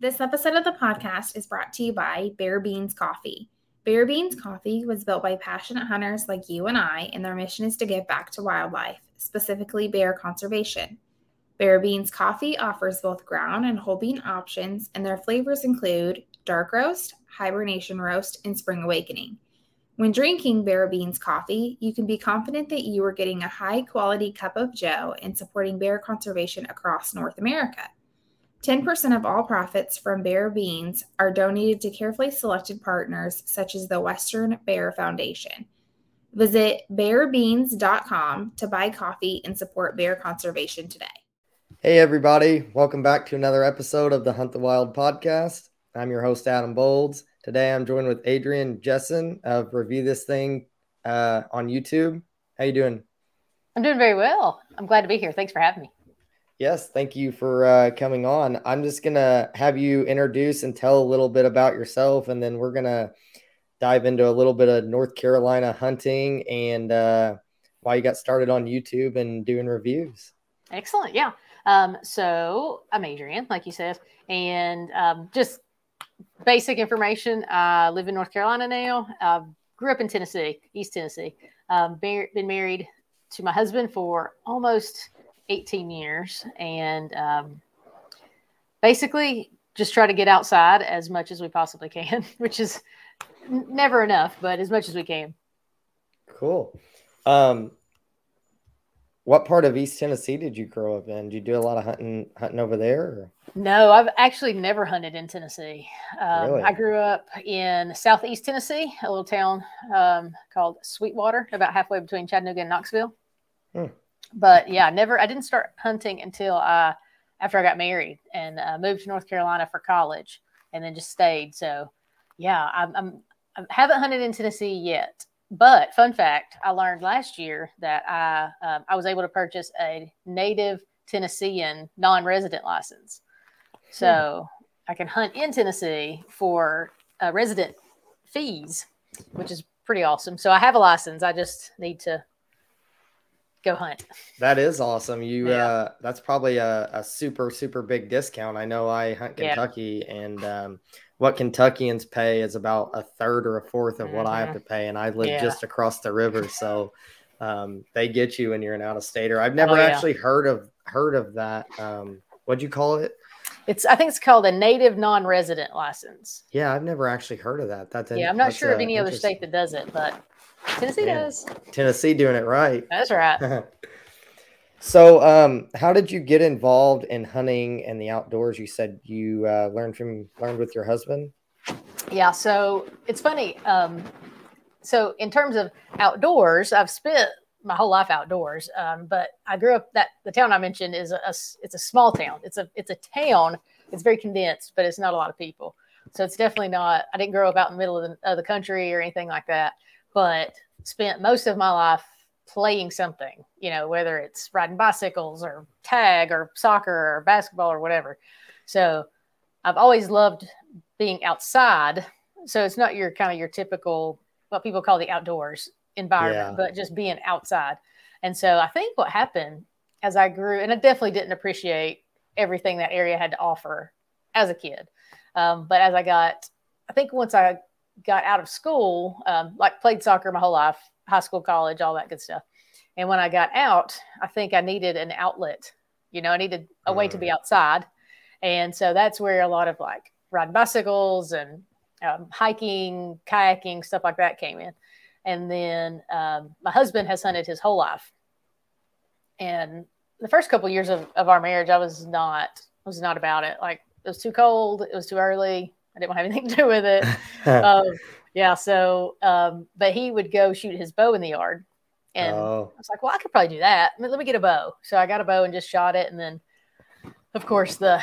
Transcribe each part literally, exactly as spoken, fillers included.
This episode of the podcast is brought to you by Bear Beans Coffee. Bear Beans Coffee was built by passionate hunters like you and I, and their mission is to give back to wildlife, specifically bear conservation. Bear Beans Coffee offers both ground and whole bean options, and their flavors include dark roast, hibernation roast, and spring awakening. When drinking Bear Beans Coffee, you can be confident that you are getting a high-quality cup of joe and supporting bear conservation across North America. ten percent of all profits from Bear Beans are donated to carefully selected partners such as the Western Bear Foundation. Visit bear beans dot com to buy coffee and support bear conservation today. Hey everybody, welcome back to another episode of the Hunt the Wild podcast. I'm your host, Adam Bolds. Today, I'm joined with Adrian Jessen of Review This Thing uh, on YouTube. How you doing? I'm doing very well. I'm glad to be here. Thanks for having me. Yes, thank you for uh, coming on. I'm just going to have you introduce and tell a little bit about yourself, and then we're going to dive into a little bit of North Carolina hunting and uh, why you got started on YouTube and doing reviews. Excellent, yeah. Um, so I'm Adrian, like you said, and um, just... basic information. I uh, live in North Carolina now. I grew up in Tennessee, East Tennessee. Um, been married to my husband for almost eighteen years. And um, basically just try to get outside as much as we possibly can, which is n- never enough, but as much as we can. Cool. Um, what part of East Tennessee did you grow up in? Did you do a lot of hunting hunting over there? Or? No, I've actually never hunted in Tennessee. Um, really? I grew up in southeast Tennessee, a little town um, called Sweetwater, about halfway between Chattanooga and Knoxville. Hmm. But yeah, never. I didn't start hunting until I, after I got married and uh, moved to North Carolina for college, and then just stayed. So yeah, I'm, I'm I haven't hunted in Tennessee yet. But fun fact, I learned last year that I um, I was able to purchase a native Tennessean non-resident license. So hmm. I can hunt in Tennessee for uh, resident fees, which is pretty awesome. So I have a license. I just need to go hunt. That is awesome. You yeah. uh, that's probably a, a super, super big discount. I know I hunt Kentucky yeah. and um what Kentuckians pay is about a third or a fourth of what mm-hmm. I have to pay. And I live yeah. just across the river. So um, they get you when you're an out-of-stater. I've never oh, yeah. actually heard of heard of that. Um, what'd you call it? It's I think it's called a native non-resident license. Yeah, I've never actually heard of that. That's yeah, I'm not sure of any other state that does it, but Tennessee yeah. does. Tennessee doing it right. That's right. So um, how did you get involved in hunting and the outdoors? You said you uh, learned from learned with your husband. Yeah. So it's funny. Um, so in terms of outdoors, I've spent my whole life outdoors. Um, but I grew up that the town I mentioned is a, a it's a small town. It's a it's a town. It's very condensed, but it's not a lot of people. So it's definitely not. I didn't grow up out in the middle of the, of the country or anything like that. But spent most of my life playing something, you know, whether it's riding bicycles or tag or soccer or basketball or whatever. So I've always loved being outside. So it's not your kind of your typical, what people call the outdoors environment, yeah. but just being outside. And so I think what happened as I grew, and I definitely didn't appreciate everything that area had to offer as a kid. Um, but as I got, I think once I got out of school, um, like played soccer my whole life, high school, college, all that good stuff. And when I got out, I think I needed an outlet, you know, I needed a way to be outside. And so that's where a lot of like riding bicycles and um, hiking, kayaking, stuff like that came in. And then um, my husband has hunted his whole life. And the first couple of years of, of our marriage, I was not, was not about it. Like it was too cold. It was too early. I didn't have anything to do with it. um, Yeah. So, um, but he would go shoot his bow in the yard and oh. I was like, well, I could probably do that. I mean, let me get a bow. So I got a bow and just shot it. And then of course the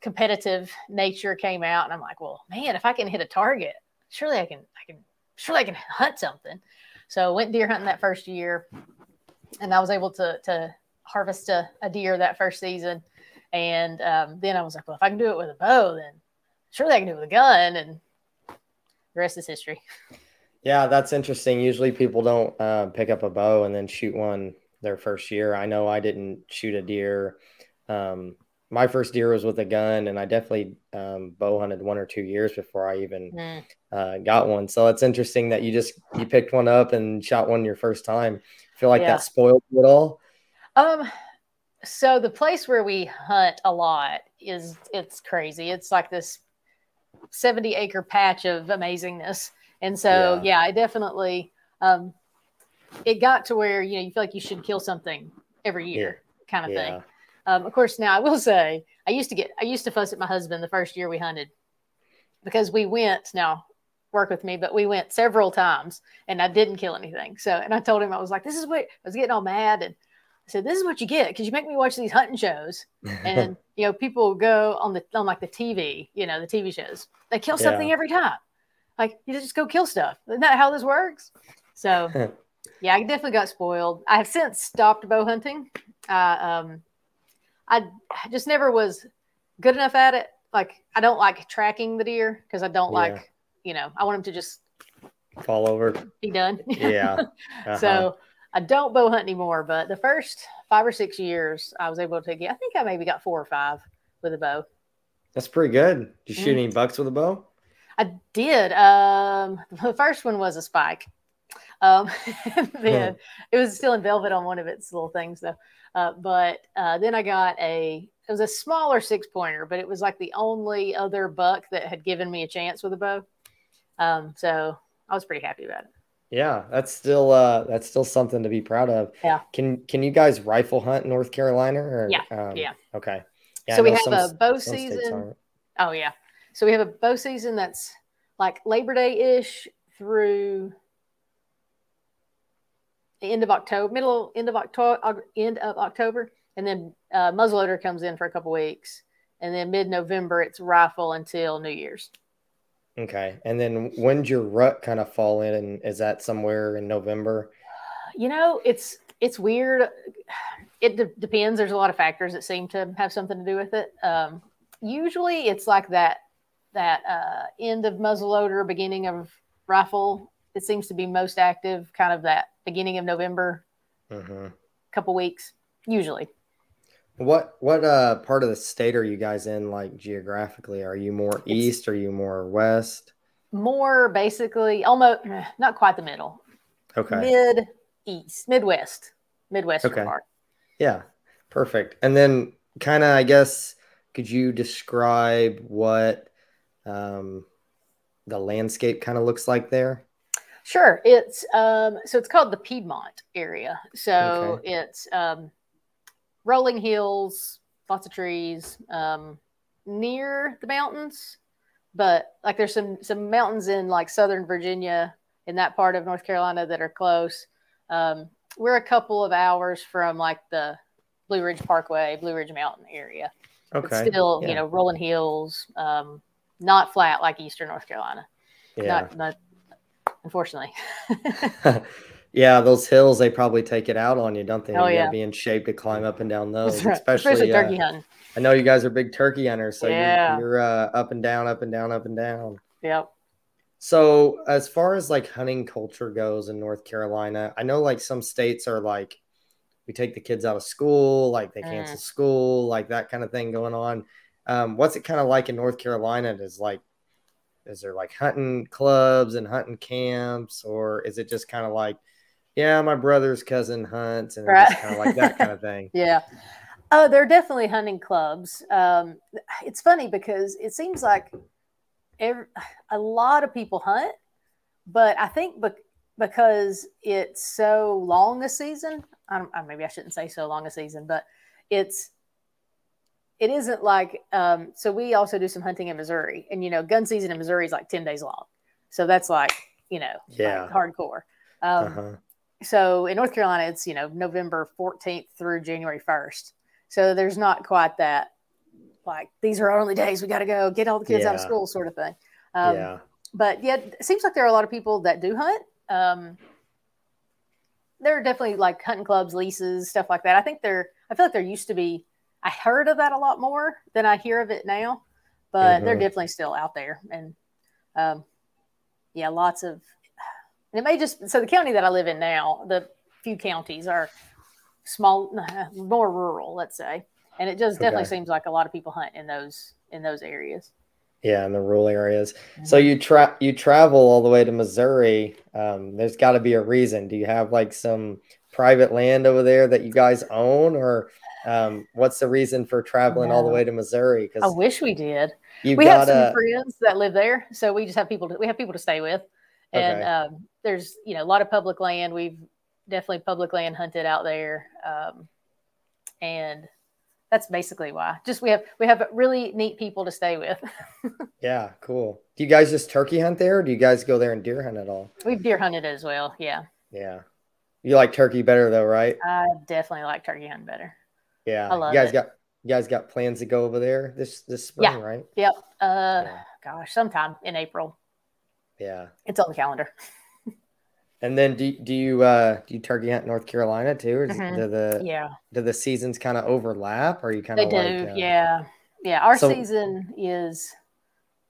competitive nature came out and I'm like, well, man, if I can hit a target, surely I can, I can, surely I can hunt something. So I went deer hunting that first year and I was able to, to harvest a, a deer that first season. And, um, then I was like, well, if I can do it with a bow, then surely I can do it with a gun. And the rest is history. Yeah, that's interesting. Usually people don't uh, pick up a bow and then shoot one their first year. I know I didn't shoot a deer um, my first deer was with a gun, and I definitely um, bow hunted one or two years before I even mm. uh, got one. So it's interesting that you just, you picked one up and shot one your first time. I feel like yeah. that spoiled you at all? Um, so the place where we hunt a lot is, it's crazy. It's like this seventy acre patch of amazingness. And so, yeah, yeah I definitely, um, it got to where, you know, you feel like you should kill something every year yeah. kind of yeah. thing. Um, of course, now I will say I used to get, I used to fuss at my husband the first year we hunted, because we went, now work with me, but we went several times and I didn't kill anything. So, and I told him, I was like, this is what, I was getting all mad. And I said, this is what you get, because you make me watch these hunting shows. And, you know, people go on the, on like the T V, you know, the T V shows, they kill something yeah. every time. Like, you just go kill stuff. Isn't that how this works? So, yeah, I definitely got spoiled. I have since stopped bow hunting. Uh, um, I just never was good enough at it. Like, I don't like tracking the deer, because I don't yeah. like, you know, I want them to just fall over, be done. Yeah. Uh-huh. So I don't bow hunt anymore. But the first five or six years, I was able to get, I think I maybe got four or five with a bow. That's pretty good. Did you mm-hmm. shoot any bucks with a bow? I did. Um, the first one was a spike. Um, and then hmm. it was still in velvet on one of its little things, though. Uh, but uh, then I got a, it was a smaller six pointer, but it was like the only other buck that had given me a chance with a bow. Um, so I was pretty happy about it. Yeah, that's still uh, that's still something to be proud of. Yeah. Can can you guys rifle hunt in North Carolina? Or, yeah. Um, yeah. Okay. Yeah, so we have some, a bow season. Oh yeah. So we have a bow season that's like Labor Day-ish through the end of October, middle, end of October, end of October. And then uh, muzzleloader comes in for a couple weeks. And then mid-November, it's rifle until New Year's. Okay. And then when's your rut kind of fall in? And is that somewhere in November? You know, it's it's weird. It de- depends. There's a lot of factors that seem to have something to do with it. Um, usually it's like that. that uh, end of muzzleloader, beginning of rifle, it seems to be most active, kind of that beginning of November, mm-hmm. couple weeks, usually. What what uh, part of the state are you guys in, like, geographically? Are you more it's east? Are you more west? More, basically, almost, not quite the middle. Okay. Mid-east, Midwest, Midwestern okay. part. Yeah, perfect. And then kind of, I guess, could you describe what um the landscape kind of looks like there? Sure. It's um so it's called the Piedmont area. So okay. it's um rolling hills, lots of trees, um near the mountains, but like there's some some mountains in like Southern Virginia, in that part of North Carolina, that are close. Um we're a couple of hours from like the Blue Ridge Parkway, Blue Ridge Mountain area. Okay. It's still, yeah. you know, rolling hills, um not flat like Eastern North Carolina. Yeah. Not, not, unfortunately. Yeah, those hills, they probably take it out on you, don't they? Oh, you yeah. be in shape to climb up and down those. Right. Especially, Especially turkey uh, hunting. I know you guys are big turkey hunters, so yeah. you're, you're uh, up and down, up and down, up and down. Yep. So as far as like hunting culture goes in North Carolina, I know like some states are like, we take the kids out of school, like they cancel mm. school, like that kind of thing going on. Um, what's it kind of like in North Carolina? Is like, is there like hunting clubs and hunting camps, or is it just kind of like, yeah, my brother's cousin hunts, and right. it's kind of like that kind of thing? Yeah. Oh, there are definitely hunting clubs. Um, it's funny because it seems like every, a lot of people hunt, but I think be- because it's so long a season, I don't, I, maybe I shouldn't say so long a season, but it's, it isn't like, um, so we also do some hunting in Missouri, and, you know, gun season in Missouri is like ten days long. So that's like, you know, yeah. like hardcore. Um, uh-huh. So in North Carolina, it's, you know, November fourteenth through January first. So there's not quite that, like, these are our only days, we got to go get all the kids yeah. out of school sort of thing. Um, yeah. But yeah, it seems like there are a lot of people that do hunt. Um, there are definitely like hunting clubs, leases, stuff like that. I think there, I feel like there used to be, I heard of that a lot more than I hear of it now, but mm-hmm. they're definitely still out there. And, um, yeah, lots of, and it may just, so the county that I live in now, the few counties are small, more rural, let's say. And it just definitely okay. seems like a lot of people hunt in those in those areas. Yeah, in the rural areas. Mm-hmm. So you tra- you travel all the way to Missouri. Um, there's got to be a reason. Do you have like some private land over there that you guys own, or um, what's the reason for traveling all the way to Missouri? Because I wish we did. We have some a... friends that live there, so we just have people. To, we have people to stay with, and okay. um, there's you know a lot of public land. We've definitely public land hunted out there, um, and. That's basically why. Just we have we have really neat people to stay with. Yeah, cool. Do you guys just turkey hunt there, or do you guys go there and deer hunt at all? We've deer hunted as well, yeah. Yeah. You like turkey better though, right? I definitely like turkey hunting better. Yeah. I love you guys it. got you guys got plans to go over there this this spring, yeah. right? Yep. Uh yeah. Gosh, sometime in April. Yeah. It's on the calendar. And then do do you uh, do you turkey hunt North Carolina too? Or mm-hmm. do the yeah do the seasons kind of overlap? Or are you kind of they like, do? Uh, yeah, yeah. Our so, season is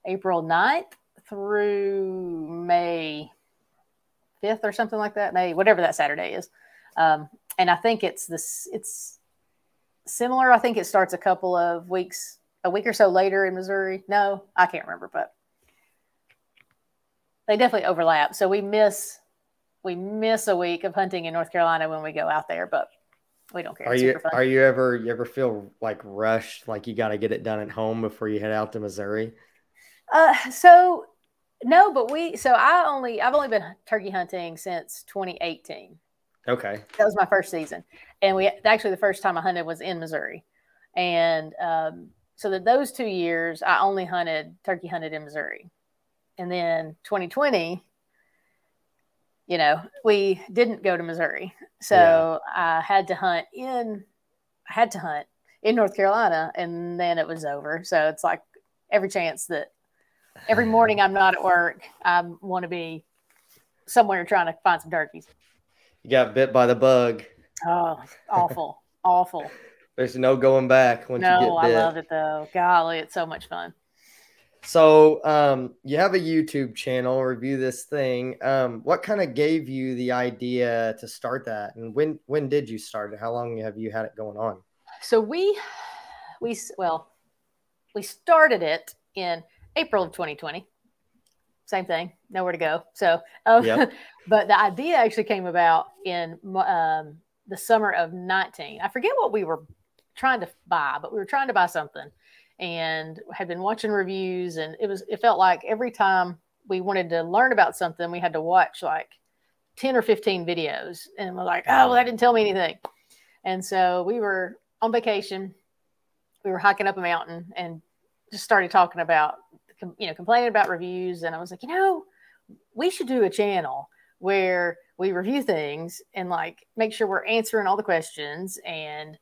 April ninth through May fifth or something like that. May whatever that Saturday is, um, and I think it's this. It's similar. I think it starts a couple of weeks, a week or so later in Missouri. No, I can't remember, but they definitely overlap. So we miss. We miss a week of hunting in North Carolina when we go out there, but we don't care. Are you are you ever you ever feel like rushed, like you got to get it done at home before you head out to Missouri? Uh, so no, but we so I only I've only been turkey hunting since twenty eighteen. Okay, that was my first season, and we actually the first time I hunted was in Missouri, and um, so that those two years I only hunted turkey hunted in Missouri, and then twenty twenty. You know, we didn't go to Missouri, so yeah. I had to hunt in, I had to hunt in North Carolina, and then it was over. So it's like every chance that every morning I'm not at work, I want to be somewhere trying to find some turkeys. You got bit by the bug. Oh, awful, awful. There's no going back once no, you get bit. No, I love it though. Golly, it's so much fun. So um, you have a YouTube channel, Review This Thing. Um, what kind of gave you the idea to start that? And when when did you start it? How long have you had it going on? So we, we well, we started it in April of twenty twenty. Same thing, nowhere to go. So, um, yep. But the idea actually came about in um, the summer of nineteen. I forget what we were trying to buy, but we were trying to buy something. And had been watching reviews, and it was it felt like every time we wanted to learn about something, we had to watch like ten or fifteen videos, and we're like, oh, well, that didn't tell me anything. And so we were on vacation, we were hiking up a mountain, and just started talking about, you know, complaining about reviews. And I was like, you know, we should do a channel where we review things and like make sure we're answering all the questions and.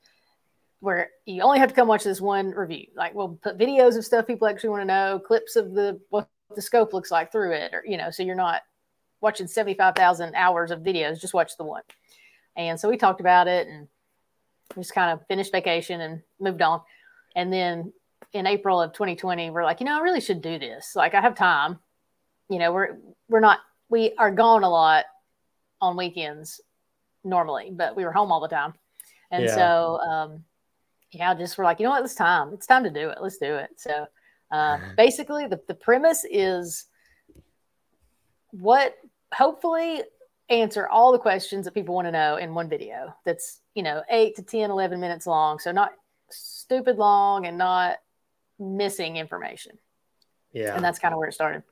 Where you only have to come watch this one review. Like we'll put videos of stuff people actually want to know, clips of the what the scope looks like through it, or you know, so you're not watching seventy-five thousand hours of videos. Just watch the one. And so we talked about it and just kind of finished vacation and moved on. And then in April of twenty twenty, we're like, you know, I really should do this. Like I have time. You know, we're we're not we are gone a lot on weekends normally, but we were home all the time. And yeah. so. um Yeah, just we're like, you know what, it's time. It's time to do it. Let's do it. So uh, basically the, the premise is what hopefully answer all the questions that people want to know in one video that's, you know, eight to ten, eleven minutes long. So not stupid long and not missing information. Yeah. And that's kind of where it started.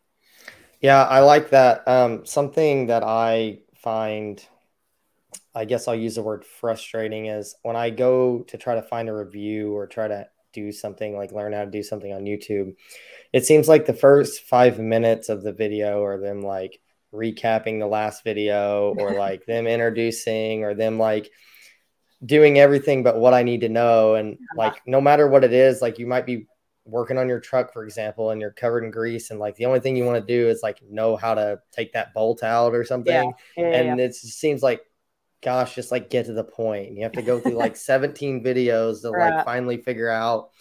Yeah, I like that. Um, something that I find – I guess I'll use the word frustrating is when I go to try to find a review or try to do something like learn how to do something on YouTube. It seems like the first five minutes of the video are them like recapping the last video or like them introducing or them like doing everything but what I need to know. And like, no matter what it is, like you might be working on your truck, for example, and you're covered in grease. And like, the only thing you want to do is like, know how to take that bolt out or something. Yeah. Yeah, and yeah. It just seems like, gosh, just like get to the point. You have to go through like seventeen videos to right. like finally figure out.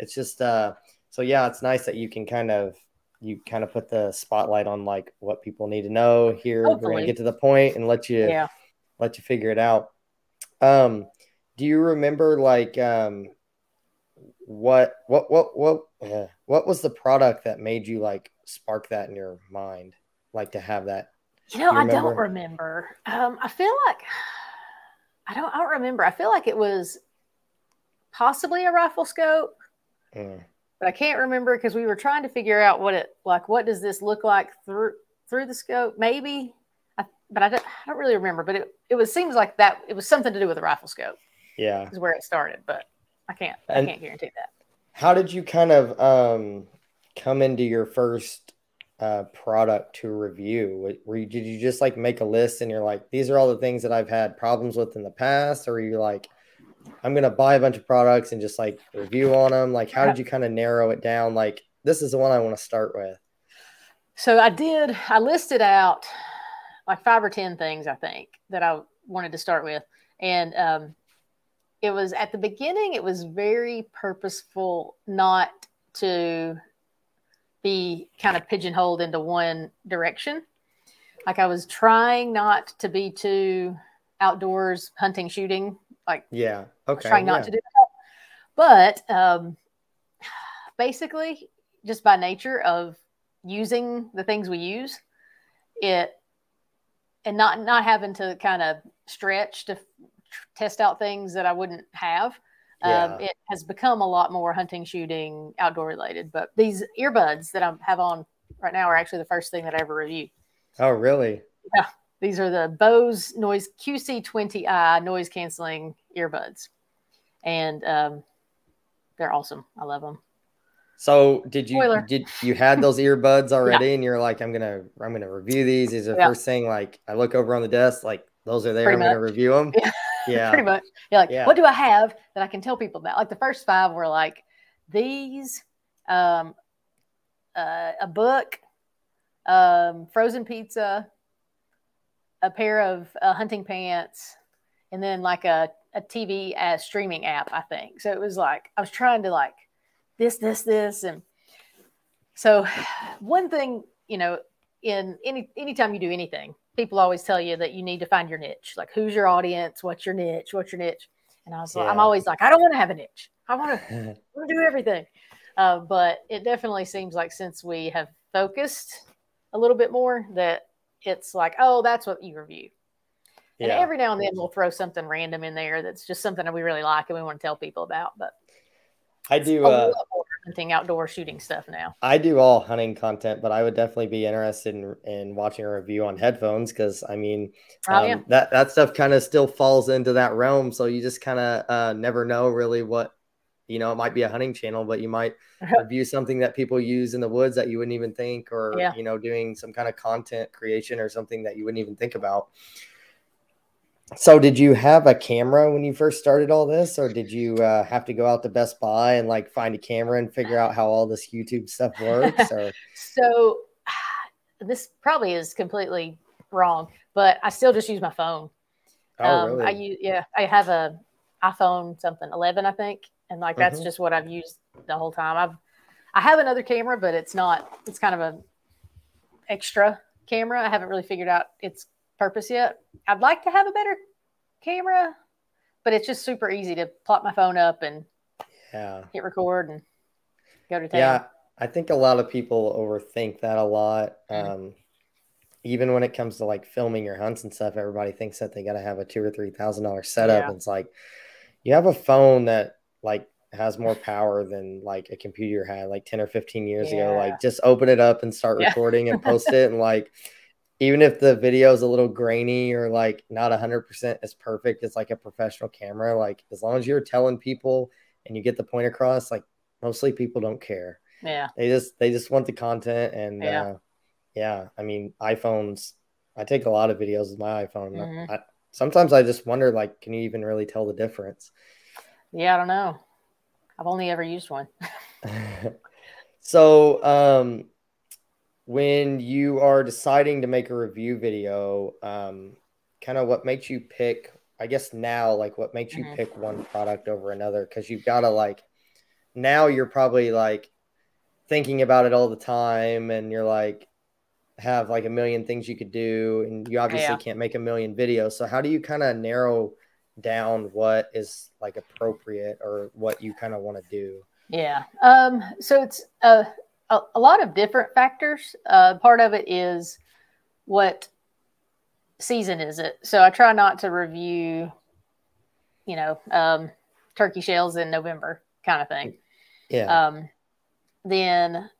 It's just, uh, so yeah, it's nice that you can kind of, you kind of put the spotlight on like what people need to know here. Hopefully. We're going to get to the point and let you, yeah. let you figure it out. Um, do you remember like, um, what what what what yeah. what was the product that made you like spark that in your mind, like to have that? You know, you I don't remember. Um, I feel like I don't. I don't remember. I feel like it was possibly a rifle scope. Mm. But I can't remember because we were trying to figure out what it like. What does this look like through through the scope? Maybe, I, but I don't, I don't really remember. But it it was seems like that it was something to do with a rifle scope. Yeah, is where it started. But I can't and I can't guarantee that. How did you kind of um, come into your first uh, product to review? Were you, did you just like make a list and you're like, these are all the things that I've had problems with in the past, or are you like, I'm going to buy a bunch of products and just like review on them? Like, how did you kind of narrow it down? Like, this is the one I want to start with. So I did, I listed out like five or ten things, I think, that I wanted to start with. And um, it was at the beginning, it was very purposeful not to be kind of pigeonholed into one direction. Like I was trying not to be too outdoors hunting, shooting, like yeah okay trying not yeah. to do that. But um basically just by nature of using the things we use it and not not having to kind of stretch to test out things that I wouldn't have, yeah. um, it has become a lot more hunting, shooting, outdoor related. But these earbuds that I have on right now are actually the first thing that I ever reviewed. Oh really? Yeah. These are the Bose noise Q C twenty i noise canceling earbuds, and um, they're awesome. I love them. So did you Spoiler. did you had those earbuds already, yeah. and you're like, I'm gonna I'm gonna review these. These are the yeah. first thing. Like I look over on the desk, like those are there. Pretty I'm much. gonna review them. Yeah, yeah. pretty much. You're like, yeah. what do I have that I can tell people about? Like the first five were like these, um, uh, a book, um, frozen pizza, a pair of uh, hunting pants, and then like a, a T V as streaming app, I think. So it was like, I was trying to like this, this, this. And so one thing, you know, in any, anytime you do anything, people always tell you that you need to find your niche. Like who's your audience? What's your niche? What's your niche? And I was yeah. like, I'm always like, I don't want to have a niche. I want to do everything. Uh, but it definitely seems like since we have focused a little bit more that, it's like, oh, that's what you review. And yeah. every now and then we'll throw something random in there that's just something that we really like and we want to tell people about. But I do uh, hunting, outdoor shooting stuff now. I do all hunting content, but I would definitely be interested in, in watching a review on headphones because, I mean, um, oh, yeah. that, that stuff kind of still falls into that realm. So you just kind of uh, never know really what, you know, it might be a hunting channel, but you might review something that people use in the woods that you wouldn't even think, or, yeah. you know, doing some kind of content creation or something that you wouldn't even think about. So did you have a camera when you first started all this, or did you uh, have to go out to Best Buy and like find a camera and figure out how all this YouTube stuff works? Or? So this probably is completely wrong, but I still just use my phone. Oh, um, really? I use, yeah, I have a iPhone something eleven, I think. And like, that's mm-hmm. just what I've used the whole time. I've, I have another camera, but it's not, it's kind of a extra camera. I haven't really figured out its purpose yet. I'd like to have a better camera, but it's just super easy to plop my phone up and yeah. hit record and go to town. Yeah. I think a lot of people overthink that a lot. Mm-hmm. Um, even when it comes to like filming your hunts and stuff, everybody thinks that they got to have a two or three thousand dollars setup. Yeah. And it's like, you have a phone that, like has more power than like a computer had like ten or fifteen years yeah. ago. Like just open it up and start yeah. recording and post it. And like, even if the video is a little grainy or like not a hundred percent as perfect as like a professional camera, like as long as you're telling people and you get the point across, like mostly people don't care. Yeah. They just, they just want the content. And yeah. Uh, yeah. I mean, iPhones, I take a lot of videos with my iPhone. Mm-hmm. I, sometimes I just wonder like, can you even really tell the difference? Yeah, I don't know. I've only ever used one. So um, when you are deciding to make a review video, um, kind of what makes you pick, I guess now, like what makes mm-hmm. you pick one product over another? Because you've got to like, now you're probably like thinking about it all the time and you're like, have like a million things you could do and you obviously yeah. can't make a million videos. So how do you kind of narrow down what is like appropriate or what you kind of want to do? Yeah. Um, so it's uh, a, a lot of different factors. Uh, part of it is what season is it? So I try not to review, you know, um, turkey shells in November kind of thing. Yeah. Um, then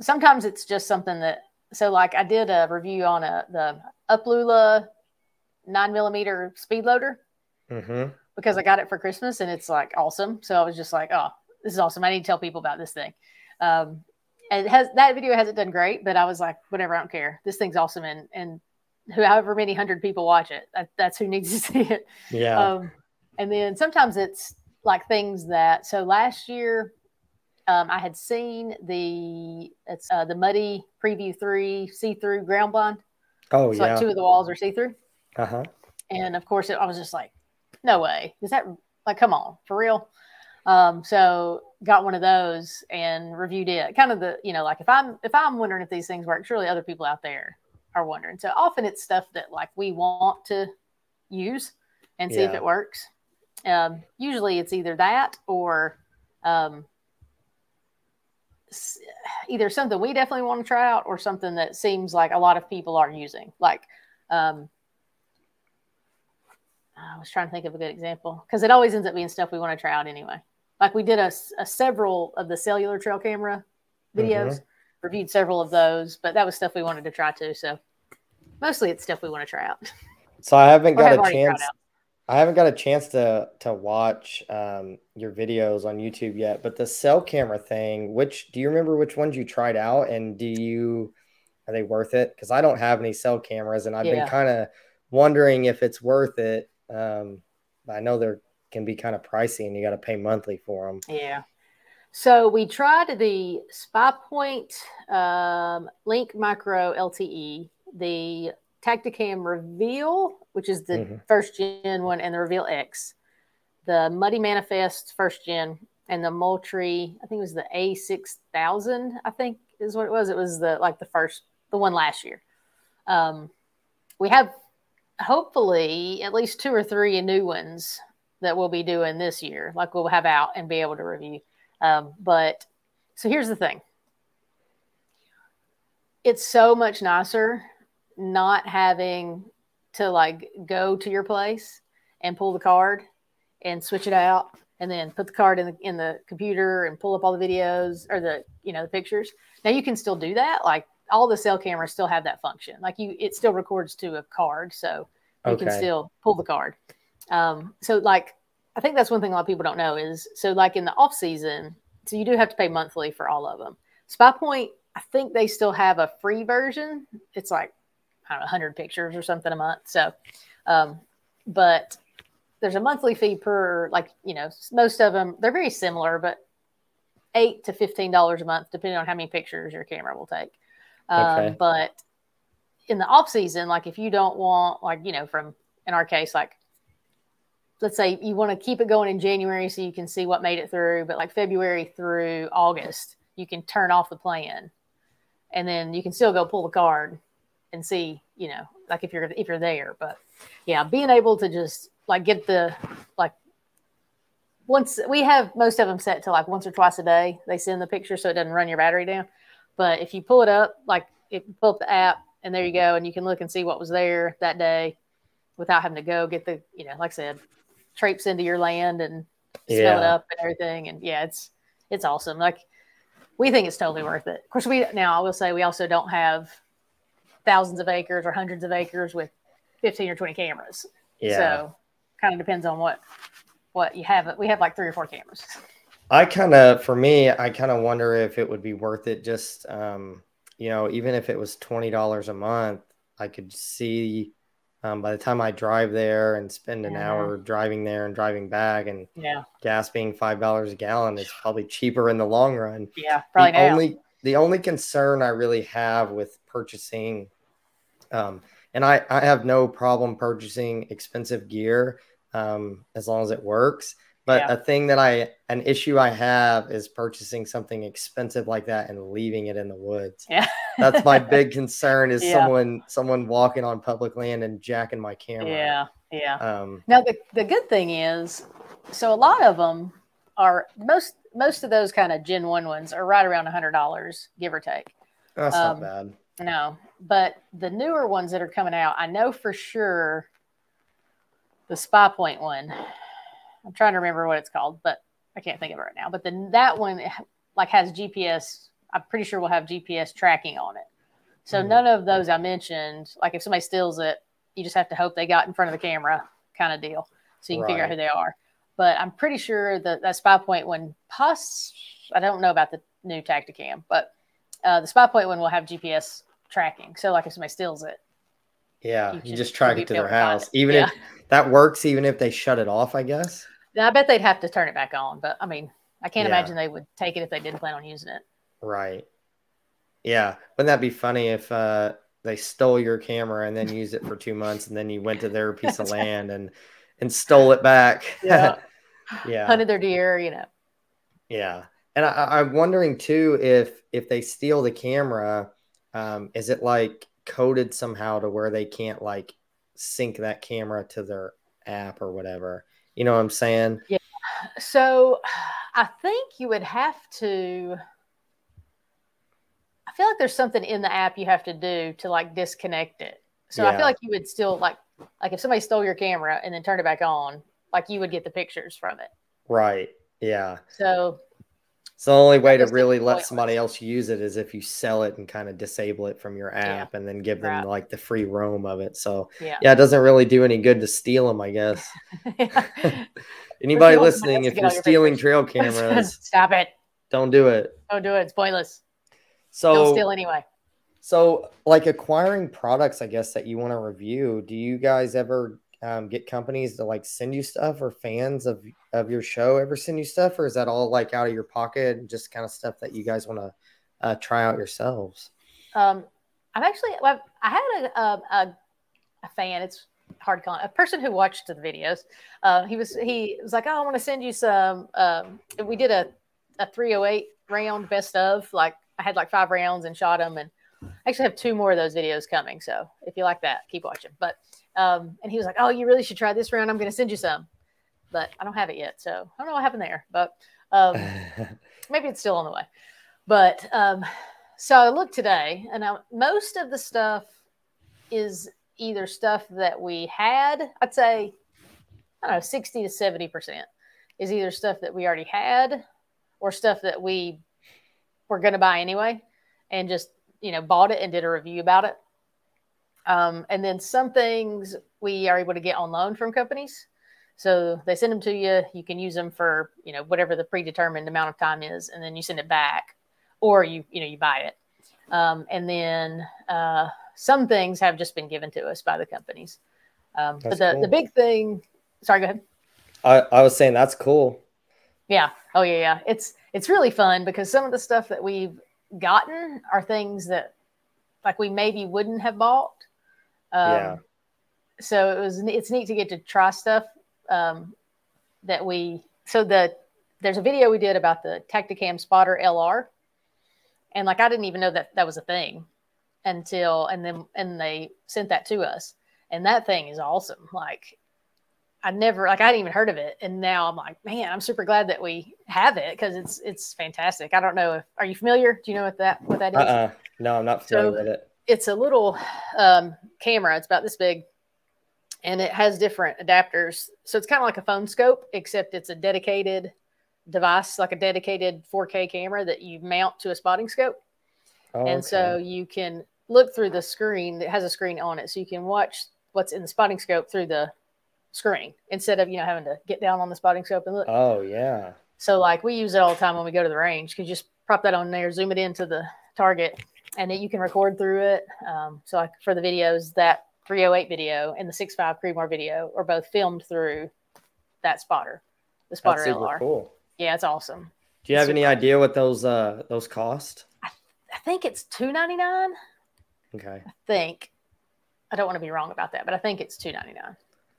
sometimes it's just something that, so like I did a review on a, the Uplula nine millimeter speed loader mm-hmm. because I got it for Christmas and it's like awesome. So I was just like, oh, this is awesome. I need to tell people about this thing. Um, and it has, that video hasn't done great, but I was like, whatever, I don't care. This thing's awesome. And, and however many hundred people watch it, that, that's who needs to see it. Yeah. Um, and then sometimes it's like things that, so last year um, I had seen the, it's uh, the Muddy Preview three see-through ground blind. Oh, so yeah. So like two of the walls are see-through. Uh-huh. And of course it, I was just like, no way. Is that like, come on, for real? Um, so got one of those and reviewed it. Kind of the, you know, like if I'm, if I'm wondering if these things work, surely other people out there are wondering. So often it's stuff that like we want to use and see yeah. if it works. Um, usually it's either that or, um, either something we definitely want to try out or something that seems like a lot of people are using. Like, um, I was trying to think of a good example because it always ends up being stuff we want to try out anyway. Like we did a, a several of the cellular trail camera videos, mm-hmm. reviewed several of those, but that was stuff we wanted to try too. So mostly it's stuff we want to try out. So I haven't got have a chance. I haven't got a chance to, to watch um, your videos on YouTube yet, but the cell camera thing, which do you remember which ones you tried out and do you, are they worth it? Cause I don't have any cell cameras and I've yeah. been kind of wondering if it's worth it. Um, I know they can be kind of pricey and you got to pay monthly for them. Yeah. So we tried the SpyPoint um, Link Micro L T E, the Tactacam Reveal, which is the mm-hmm. first gen one, and the Reveal X, the Muddy Manifest first gen, and the Moultrie. I think it was the A six thousand, I think is what it was. It was the like the first, the one last year. Um, we have hopefully at least two or three new ones that we'll be doing this year, like we'll have out and be able to review. Um, but so here's the thing. It's so much nicer not having to like go to your place and pull the card and switch it out and then put the card in the, in the computer and pull up all the videos or the, you know, the pictures. Now you can still do that. Like, all the cell cameras still have that function. Like you, it still records to a card. So you okay. can still pull the card. Um, so like, I think that's one thing a lot of people don't know is, so like in the off season, so you do have to pay monthly for all of them. SpyPoint, I think they still have a free version. It's like, I don't know, a hundred pictures or something a month. So, um, but there's a monthly fee per, like, you know, most of them, they're very similar, but eight to fifteen dollars a month, depending on how many pictures your camera will take. Okay. Um, but in the off season, like if you don't want, like, you know, from in our case, like let's say you want to keep it going in January so you can see what made it through, but like February through August, you can turn off the plan and then you can still go pull the card and see, you know, like if you're, if you're there, but yeah, being able to just like get the, like once we have most of them set to like once or twice a day, they send the picture so it doesn't run your battery down. But if you pull it up, like if you pull up the app and there you go, and you can look and see what was there that day without having to go get the, you know, like I said, traipse into your land and yeah. smell it up and everything. And yeah, it's, it's awesome. Like we think it's totally worth it. Of course we, now I will say we also don't have thousands of acres or hundreds of acres with fifteen or twenty cameras. Yeah. So kind of depends on what, what you have. We have like three or four cameras. I kind of, for me, I kind of wonder if it would be worth it. Just, um, you know, even if it was twenty dollars a month, I could see um, by the time I drive there and spend an yeah. hour driving there and driving back and yeah. gas being five dollars a gallon, it's probably cheaper in the long run. Yeah, probably the now. Only, the only concern I really have with purchasing, um, and I, I have no problem purchasing expensive gear um, as long as it works. But yeah. a thing that I, an issue I have is purchasing something expensive like that and leaving it in the woods. Yeah. That's my big concern is yeah. someone, someone walking on public land and jacking my camera. Yeah. Yeah. Um, now the, the good thing is, so a lot of them are most, most of those kind of Gen one ones are right around one hundred dollars, give or take. That's um, not bad. No, but the newer ones that are coming out, I know for sure the SpyPoint one. I'm trying to remember what it's called, but I can't think of it right now. But then that one like has G P S. I'm pretty sure we'll have G P S tracking on it. So mm-hmm. none of those I mentioned, like if somebody steals it, you just have to hope they got in front of the camera kind of deal. So you can right. figure out who they are. But I'm pretty sure that that SpyPoint one, pos- I don't know about the new Tactacam, but uh, the SpyPoint one will have G P S tracking. So like if somebody steals it. Yeah, you, you just track it to their house. It. Even yeah. if that works, even if they shut it off, I guess. Now, I bet they'd have to turn it back on. But I mean, I can't yeah. imagine they would take it if they didn't plan on using it. Right. Yeah. Wouldn't that be funny if uh, they stole your camera and then used it for two months and then you went to their piece of land and, and stole it back. Yeah. yeah. Hunted their deer, you know. Yeah. And I, I'm wondering too, if, if they steal the camera, um, is it like coded somehow to where they can't like sync that camera to their app or whatever? You know what I'm saying? Yeah. So I think you would have to... I feel like there's something in the app you have to do to like disconnect it. So yeah. I feel like you would still like, like if somebody stole your camera and then turned it back on, like you would get the pictures from it. Right. Yeah. So it's the only way to really let somebody else use it is if you sell it and kind of disable it from your app yeah. and then give them right. like the free roam of it. So yeah. yeah, it doesn't really do any good to steal them, I guess. Anybody listening, if you're stealing trail cameras, stop it. Don't do it. Don't do it. It's pointless. So don't steal anyway. So like acquiring products, I guess, that you want to review. Do you guys ever um, get companies to like send you stuff, or fans of, of your show ever send you stuff? Or is that all like out of your pocket and just kind of stuff that you guys want to uh, try out yourselves? Um, I've actually, I've, I had a, a, a fan, it's hard calling, a person who watched the videos. Uh, he was, he was like, oh, I want to send you some, um, we did a, a three oh eight round best of, like, I had like five rounds and shot them, and I actually have two more of those videos coming. So if you like that, keep watching. But, um, and he was like, oh, you really should try this round. I'm going to send you some, but I don't have it yet. So I don't know what happened there, but, um, maybe it's still on the way. But, um, so I looked today, and I, most of the stuff is either stuff that we had, I'd say, I don't know, sixty to seventy percent is either stuff that we already had or stuff that we we're going to buy anyway, and just, you know, bought it and did a review about it. Um, and then some things we are able to get on loan from companies. So they send them to you. You can use them for, you know, whatever the predetermined amount of time is, and then you send it back, or you, you know, you buy it. Um, and then uh, some things have just been given to us by the companies. Um, but the, cool. the big thing, sorry, go ahead. I, I was saying that's cool. Yeah. Oh yeah. Yeah. It's, it's really fun because some of the stuff that we've gotten are things that like we maybe wouldn't have bought. Um, yeah. So it was, it's neat to get to try stuff um, that we, so the, there's a video we did about the Tactacam Spotter L R. And like, I didn't even know that that was a thing until, and then, and they sent that to us, and that thing is awesome. Like, I never, like I hadn't even heard of it. And now I'm like, man, I'm super glad that we have it, because it's, it's fantastic. I don't know if, are you familiar? Do you know what that, what that is? Uh-uh. No, I'm not familiar so with it. It's a little um, camera. It's about this big, and it has different adapters. So it's kind of like a phone scope, except it's a dedicated device, like a dedicated four K camera that you mount to a spotting scope. Oh, and okay. so you can look through the screen. It has a screen on it. So you can watch what's in the spotting scope through the screen instead of, you know, having to get down on the spotting scope and look. Oh yeah. So like we use it all the time when we go to the range, because you just prop that on there, zoom it into the target, and then you can record through it. Um, so like for the videos, that three oh eight video and the six five Creedmoor video are both filmed through that spotter, the spotter That's super L R. Cool. Yeah, it's awesome. Do you it's have any cool. idea what those uh those cost? I, I think it's two ninety-nine. Okay. I think I don't want to be wrong about that, but I think it's two ninety-nine.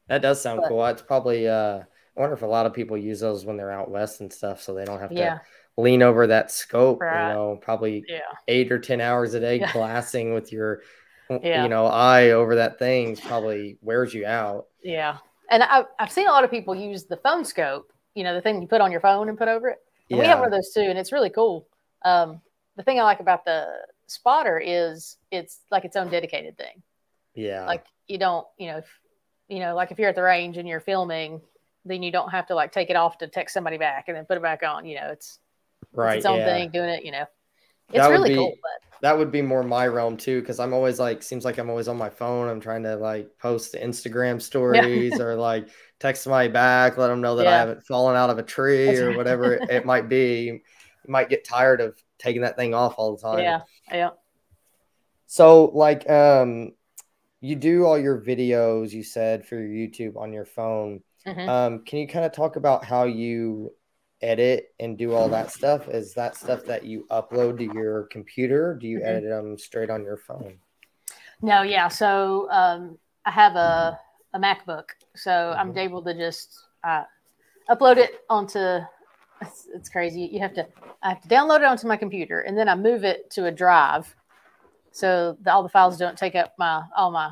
That does sound but, cool. It's probably, uh, I wonder if a lot of people use those when they're out west and stuff, so they don't have yeah. to lean over that scope, right. you know, probably yeah. eight or ten hours a day yeah. glassing with your, yeah. you know, eye over that thing probably wears you out. Yeah. And I, I've seen a lot of people use the phone scope, you know, the thing you put on your phone and put over it. And yeah. we have one of those too, and it's really cool. Um, the thing I like about the spotter is it's like its own dedicated thing. Yeah. Like you don't, you know, if, you know, like if you're at the range and you're filming, then you don't have to like take it off to text somebody back and then put it back on. You know, it's right. It's its own yeah. thing doing it, you know, it's that really be, cool. But that would be more my realm too. Cause I'm always like, seems like I'm always on my phone. I'm trying to like post Instagram stories yeah. or like text somebody back, let them know that yeah. I haven't fallen out of a tree That's or right. whatever it, it might be. You might get tired of taking that thing off all the time. Yeah. Yeah. So like, um, you do all your videos, you said, for your YouTube on your phone. Mm-hmm. Um, can you kind of talk about how you edit and do all that stuff? Is that stuff that you upload to your computer? Do you mm-hmm. edit them straight on your phone? No, yeah. So um, I have a, a MacBook, so mm-hmm. I'm able to just uh, upload it onto. It's, it's crazy. You have to. I have to download it onto my computer, and then I move it to a drive. So the, all the files don't take up my all my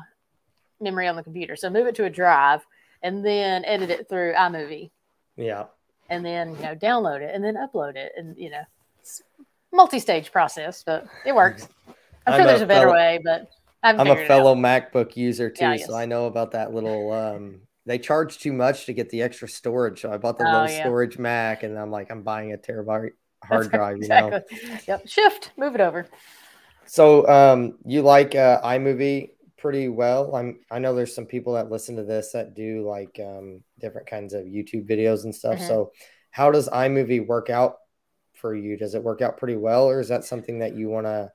memory on the computer. So move it to a drive and then edit it through iMovie. Yeah. And then, you know, download it and then upload it. And, you know, it's a multi-stage process, but it works. I'm, I'm sure a there's a better fellow, way, but I I'm a fellow MacBook user too. Yeah, I so I know about that little, um, they charge too much to get the extra storage. So I bought the oh, little yeah. storage Mac and I'm like, I'm buying a terabyte hard drive, exactly. you know? Yep. Shift, move it over. So um, you like uh, iMovie pretty well. I'm, I know there's some people that listen to this that do like um, different kinds of YouTube videos and stuff. Mm-hmm. So how does iMovie work out for you? Does it work out pretty well? Or is that something that you want to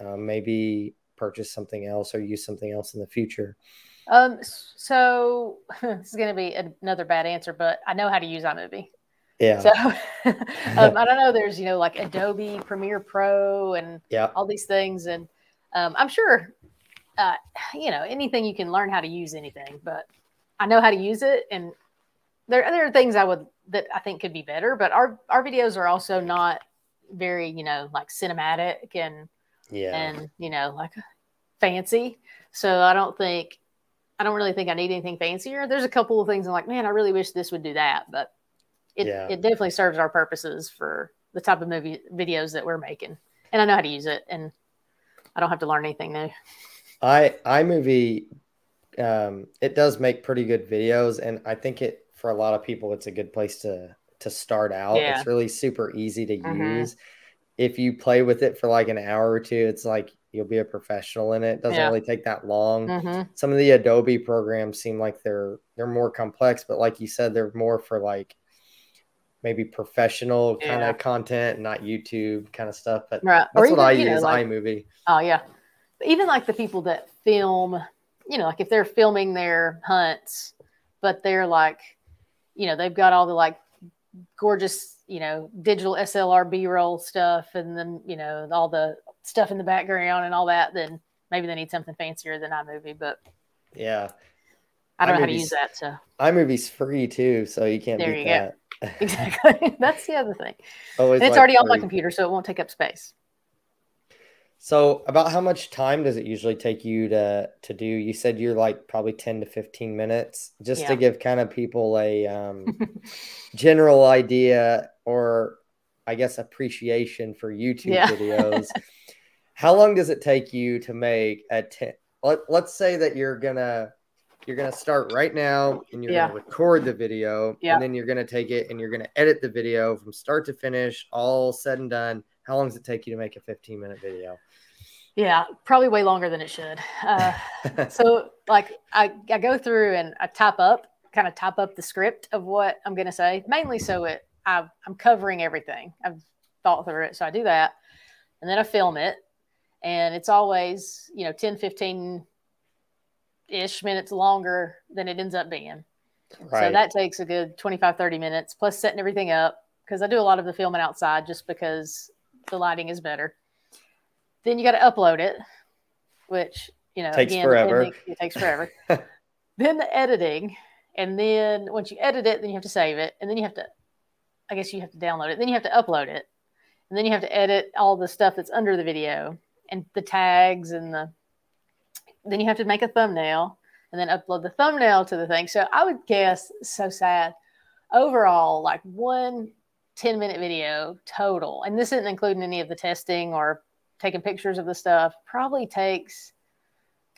uh, maybe purchase something else or use something else in the future? Um, so this is going to be another bad answer, but I know how to use iMovie. Yeah. So um, I don't know. There's, you know, like Adobe Premiere Pro and yeah. all these things. And um, I'm sure, uh, you know, anything you can learn how to use anything, but I know how to use it. And there, there are things I would, that I think could be better, but our, our videos are also not very, you know, like cinematic and, yeah. and, you know, like fancy. So I don't think, I don't really think I need anything fancier. There's a couple of things I'm like, man, I really wish this would do that, but It, yeah. it definitely serves our purposes for the type of movie videos that we're making. And I know how to use it, and I don't have to learn anything new. I iMovie, um, it does make pretty good videos, and I think it for a lot of people, it's a good place to to start out. Yeah. It's really super easy to mm-hmm. use. If you play with it for like an hour or two, it's like you'll be a professional in it. It doesn't yeah. really take that long. Mm-hmm. Some of the Adobe programs seem like they're they're more complex, but like you said, they're more for like maybe professional kind yeah. of content, not YouTube kind of stuff. But right. that's or even, what I use, know, like, iMovie. Oh, yeah. But even like the people that film, you know, like if they're filming their hunts, but they're like, you know, they've got all the like gorgeous, you know, digital S L R B-roll stuff and then, you know, all the stuff in the background and all that, then maybe they need something fancier than iMovie. But yeah. I don't know how to use that. So iMovie's free too, so you can't beat that. Exactly. That's the other thing. Always, and it's like already free on my computer, so it won't take up space. So about how much time does it usually take you to to do? You said you're like probably ten to fifteen minutes, just yeah. to give kind of people a um, general idea or I guess appreciation for YouTube yeah. videos. How long does it take you to make a ten? Let, let's say that you're going to You're going to start right now and you're yeah. going to record the video yeah. and then you're going to take it and you're going to edit the video from start to finish, all said and done. How long does it take you to make a fifteen minute video? Yeah, probably way longer than it should. Uh, so like I, I go through and I type up, kind of type up the script of what I'm going to say, mainly so it I, I'm covering everything. I've thought through it. So I do that and then I film it, and it's always, you know, ten, fifteen ish minutes longer than it ends up being. Right. So that takes a good twenty-five, thirty minutes, plus setting everything up, because I do a lot of the filming outside just because the lighting is better. Then you got to upload it, which, you know, takes again, forever. It takes forever. Then the editing. And then once you edit it, then you have to save it. And then you have to, I guess you have to download it. Then you have to upload it. And then you have to edit all the stuff that's under the video and the tags and the, then you have to make a thumbnail and then upload the thumbnail to the thing. So I would guess, so sad, overall, like one ten minute video total. And this isn't including any of the testing or taking pictures of the stuff. Probably takes,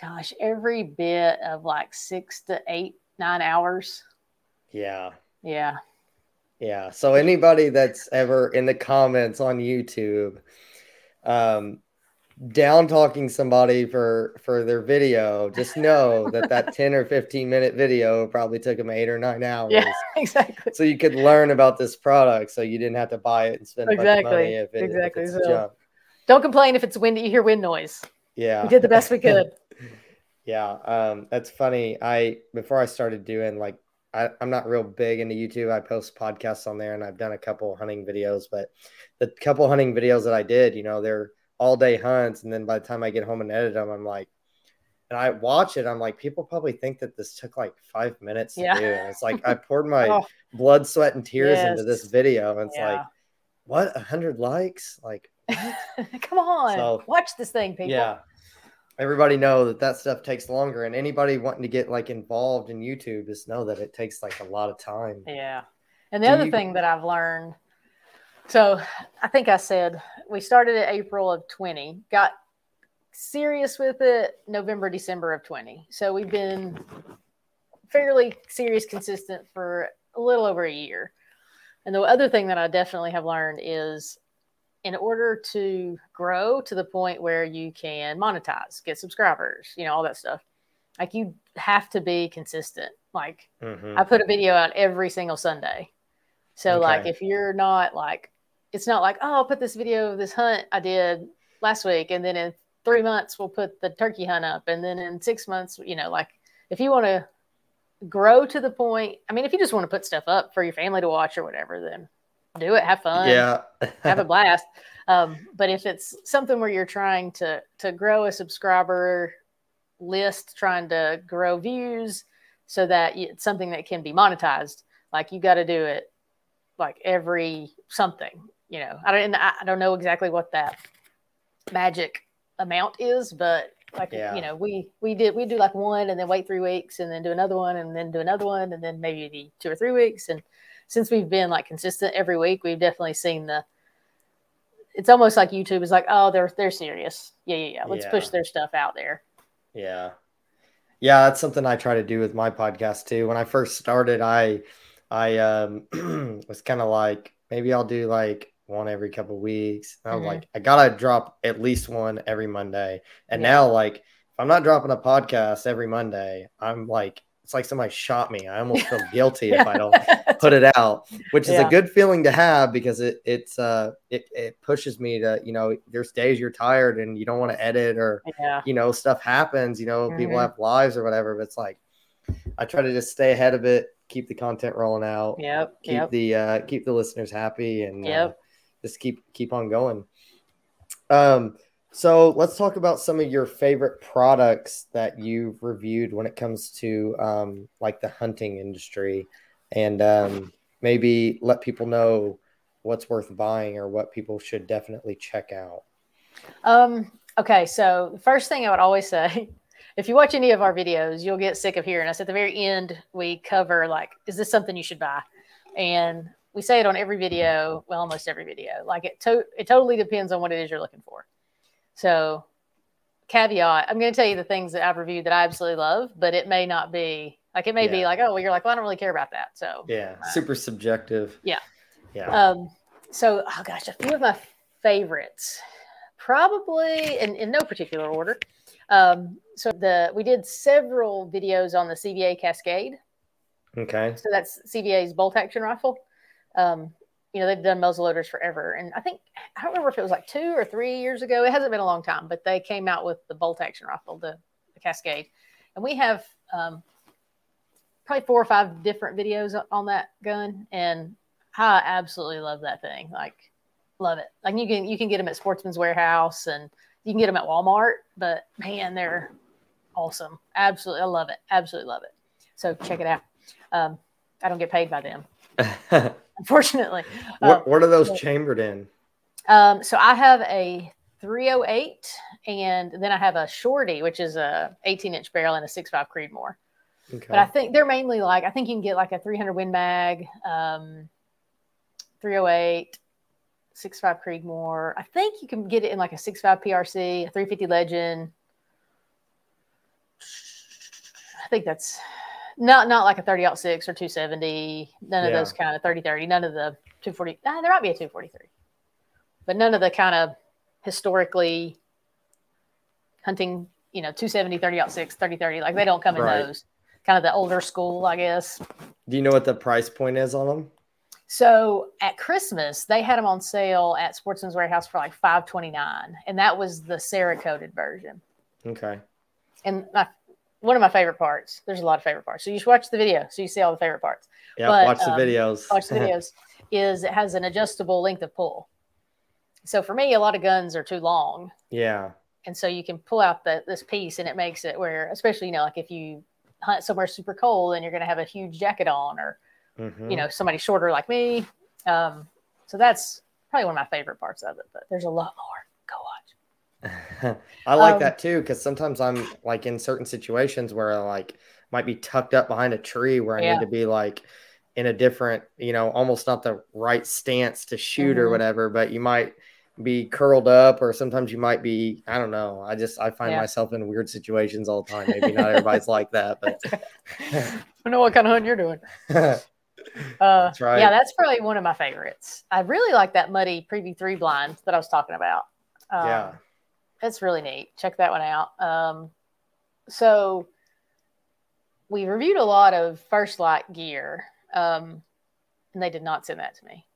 gosh, every bit of like six to eight, nine hours. Yeah. Yeah. Yeah. So anybody that's ever in the comments on YouTube, um, down talking somebody for, for their video, just know that that ten or fifteen minute video probably took them eight or nine hours. Yeah, exactly. So you could learn about this product, so you didn't have to buy it and spend exactly. a bunch of money if it, exactly. if it's so, junk. Don't complain if it's windy. You hear wind noise. Yeah, we did the best we could. yeah, um, that's funny. I before I started doing like I, I'm not real big into YouTube. I post podcasts on there, and I've done a couple hunting videos. But the couple hunting videos that I did, you know, they're all day hunts, and then by the time I get home and edit them, I'm like, and I watch it, I'm like, people probably think that this took like five minutes to yeah. do. And it's like I poured my oh. blood, sweat, and tears yes. into this video, and it's yeah. like, what, a hundred likes? Like, come on, so, watch this thing, people. Yeah, everybody know that that stuff takes longer, and anybody wanting to get like involved in YouTube, just know that it takes like a lot of time. Yeah, and the do other you- thing that I've learned. So I think I said we started in April of twenty, got serious with it November, December of twenty. So we've been fairly serious, consistent for a little over a year. And the other thing that I definitely have learned is in order to grow to the point where you can monetize, get subscribers, you know, all that stuff, like you have to be consistent. Like mm-hmm. I put a video out every single Sunday. So okay. like if you're not like, it's not like, oh, I'll put this video of this hunt I did last week, and then in three months we'll put the turkey hunt up, and then in six months, you know, like if you want to grow to the point, I mean, if you just want to put stuff up for your family to watch or whatever, then do it, have fun, yeah, have a blast. Um, but if it's something where you're trying to to grow a subscriber list, trying to grow views so that it's something that can be monetized, like you got to do it like every something, you know, I don't, and I don't know exactly what that magic amount is, but like, yeah. you know, we, we did, we do like one and then wait three weeks and then do another one and then do another one and then maybe two or three weeks. And since we've been like consistent every week, we've definitely seen the, it's almost like YouTube is like, oh, they're, they're serious. Yeah. Yeah. yeah. Let's yeah. push their stuff out there. Yeah. Yeah. That's something I try to do with my podcast too. When I first started, I, I um, was kind of like, maybe I'll do like one every couple of weeks. And I'm mm-hmm. like, I got to drop at least one every Monday. And yeah. now, like, if I'm not dropping a podcast every Monday, I'm like, it's like somebody shot me. I almost feel guilty yeah. if I don't put it out, which is yeah. a good feeling to have, because it it's uh it, it pushes me to, you know, there's days you're tired and you don't want to edit or, yeah. you know, stuff happens, you know, mm-hmm. people have lives or whatever. But it's like, I try to just stay ahead of it, keep the content rolling out, yep, keep yep. the uh, keep the listeners happy, and yep. uh, just keep keep on going. Um, so let's talk about some of your favorite products that you've reviewed when it comes to um, like the hunting industry, and um, maybe let people know what's worth buying or what people should definitely check out. Um, okay, so the first thing I would always say. If you watch any of our videos, you'll get sick of hearing us. At the very end, we cover like, is this something you should buy? And we say it on every video, well, almost every video. Like it, to- it totally depends on what it is you're looking for. So caveat, I'm going to tell you the things that I've reviewed that I absolutely love, but it may not be like, it may yeah. be like, oh, well, you're like, well, I don't really care about that. So yeah, uh, super subjective. Yeah. Yeah. Um, so, oh gosh, a few of my favorites, probably in, in no particular order. Um, so the, we did several videos on the C V A Cascade. Okay. So that's C V A's bolt action rifle. Um, you know, they've done muzzleloaders forever. And I think, I don't remember if it was like two or three years ago. It hasn't been a long time, but they came out with the bolt action rifle, the, the Cascade. And we have, um, probably four or five different videos on that gun. And I absolutely love that thing. Like love it. Like you can, you can get them at Sportsman's Warehouse, and you can get them at Walmart, but man, they're awesome. Absolutely. I love it. Absolutely love it. So check it out. Um, I don't get paid by them, unfortunately. What, um, what are those but, chambered in? Um, so I have a three oh eight, and then I have a Shorty, which is a eighteen inch barrel and a six point five Creedmoor. Okay. But I think they're mainly like, I think you can get like a three hundred Win Mag, um, three oh eight, six five Creedmoor. I think you can get it in like a six five P R C, a three fifty Legend. I think that's not not like a thirty aught six or two seventy. None of yeah. those kind of thirty thirty. None of the two forty. Ah, there might be a two forty-three, but none of the kind of historically hunting, you know, two seventy, thirty aught six, thirty thirty. Like they don't come in right. those. Kind of the older school, I guess. Do you know what the price point is on them? So at Christmas, they had them on sale at Sportsman's Warehouse for like five twenty-nine, and that was the Cerakoted version. Okay. And my, one of my favorite parts, there's a lot of favorite parts. So you should watch the video so you see all the favorite parts. Yeah, but, watch um, the videos. Watch the videos. Is it has an adjustable length of pull. So for me, a lot of guns are too long. Yeah. And so you can pull out the, this piece, and it makes it where, especially, you know, like if you hunt somewhere super cold and you're going to have a huge jacket on, or mm-hmm. you know, somebody shorter like me, um so that's probably one of my favorite parts of it, but there's a lot more. Go watch. I like um, that too, because sometimes I'm like in certain situations where I like might be tucked up behind a tree where I yeah. need to be like in a different, you know, almost not the right stance to shoot mm-hmm. or whatever, but you might be curled up, or sometimes you might be, I don't know. I just, I find yeah. myself in weird situations all the time. Maybe not everybody's like that, but I don't know what kind of hunt you're doing. uh, that's right. Yeah, that's probably one of my favorites. I really like that Muddy Preview three blind that I was talking about. Um, yeah. That's really neat. Check that one out. Um, so we reviewed a lot of First Light gear, um, and they did not send that to me,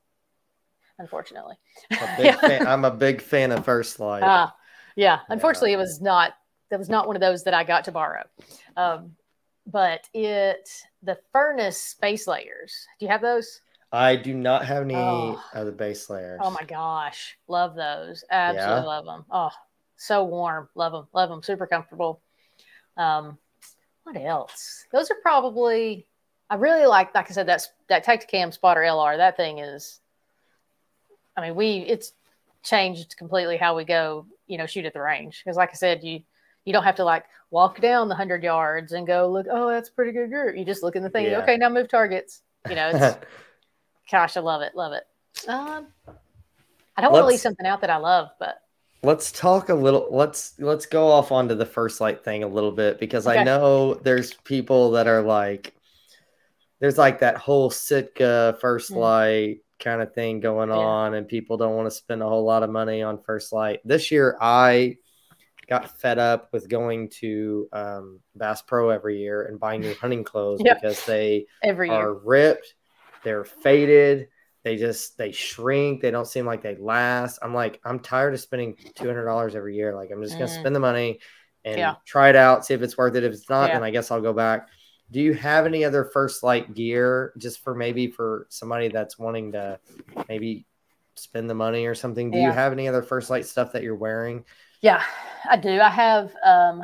unfortunately. A big fan. I'm a big fan of First Light. Ah, yeah. Unfortunately, yeah. it was not, that was not one of those that I got to borrow. Um, but it, the Furnace space layers. Do you have those? I do not have any oh. of the base layers. Oh my gosh. Love those. Absolutely yeah. love them. Oh, so warm. Love them. Love them. Super comfortable. Um, what else? Those are probably, I really like, like I said, that's that Tactacam Spotter L R. That thing is, I mean, we it's changed completely how we go, you know, shoot at the range. Because like I said, you you don't have to like walk down the hundred yards and go look. Oh, that's pretty good group. You just look in the thing. Yeah. Okay, now move targets. You know, it's gosh, I love it, love it. Um, I don't want to leave something out that I love, but let's talk a little. Let's let's go off onto the First Light thing a little bit, because okay. I know there's people that are like, there's like that whole Sitka First Light. Mm. kind of thing going on yeah. and people don't want to spend a whole lot of money on First Light. This year I got fed up with going to um Bass Pro every year and buying new hunting clothes yep. because they every are year. ripped, they're faded, they just they shrink, they don't seem like they last. I'm like, I'm tired of spending two hundred dollars every year. Like I'm just gonna mm. spend the money and yeah. try it out, see if it's worth it. If it's not, yeah. then I guess I'll go back. Do you have any other First Light gear just for maybe for somebody that's wanting to maybe spend the money or something? Do yeah. you have any other First Light stuff that you're wearing? Yeah, I do. I have um,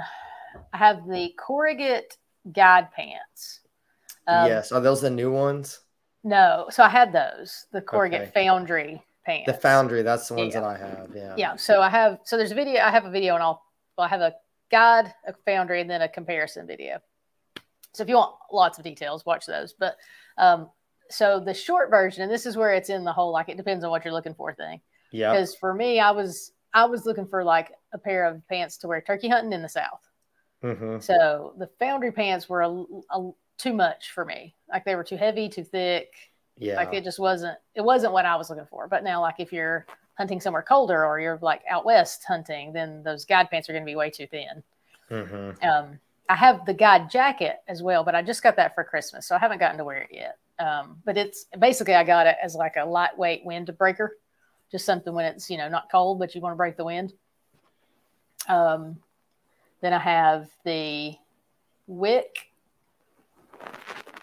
I have the Corrugate guide pants. Um, yes. Are those the new ones? No. So I had those, the Corrugate okay. Foundry pants. The Foundry. That's the ones yeah. that I have. Yeah. Yeah. So I have, so there's a video. I have a video and I'll, well, I have a guide, a Foundry, and then a comparison video. So if you want lots of details, watch those. But um, so the short version, and this is where it's in the whole, like, it depends on what you're looking for thing. Yeah. Because for me, I was, I was looking for like a pair of pants to wear turkey hunting in the South. Mm-hmm. So the Foundry pants were a, a, too much for me. Like they were too heavy, too thick. Yeah. Like it just wasn't, it wasn't what I was looking for. But now, like if you're hunting somewhere colder or you're like out West hunting, then those guide pants are going to be way too thin. Mm-hmm. Um, I have the guide jacket as well, but I just got that for Christmas, so I haven't gotten to wear it yet. Um, but it's basically, I got it as like a lightweight windbreaker, just something when it's, you know, not cold, but you want to break the wind. Um, then I have the Wick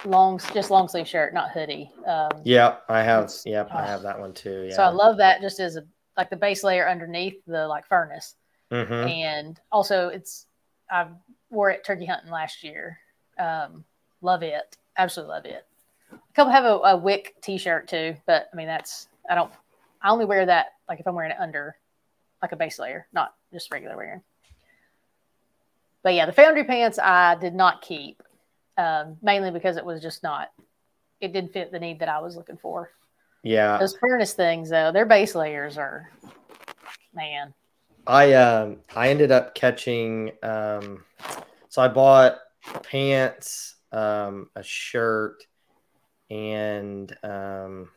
long, just long sleeve shirt, not hoodie. Um, yeah, I have. Yeah, I have that one too. Yeah. So I love that just as a, like the base layer underneath the like Furnace. Mm-hmm. And also it's, I wore it turkey hunting last year. Um, love it. Absolutely love it. A couple have a, a Wick t-shirt too, but I mean, that's, I don't, I only wear that like if I'm wearing it under like a base layer, not just regular wearing. But yeah, the Foundry pants I did not keep, um, mainly because it was just not, it didn't fit the need that I was looking for. Yeah. Those Furnace things, though, their base layers are, man. I um I ended up catching um so I bought pants, um a shirt, and um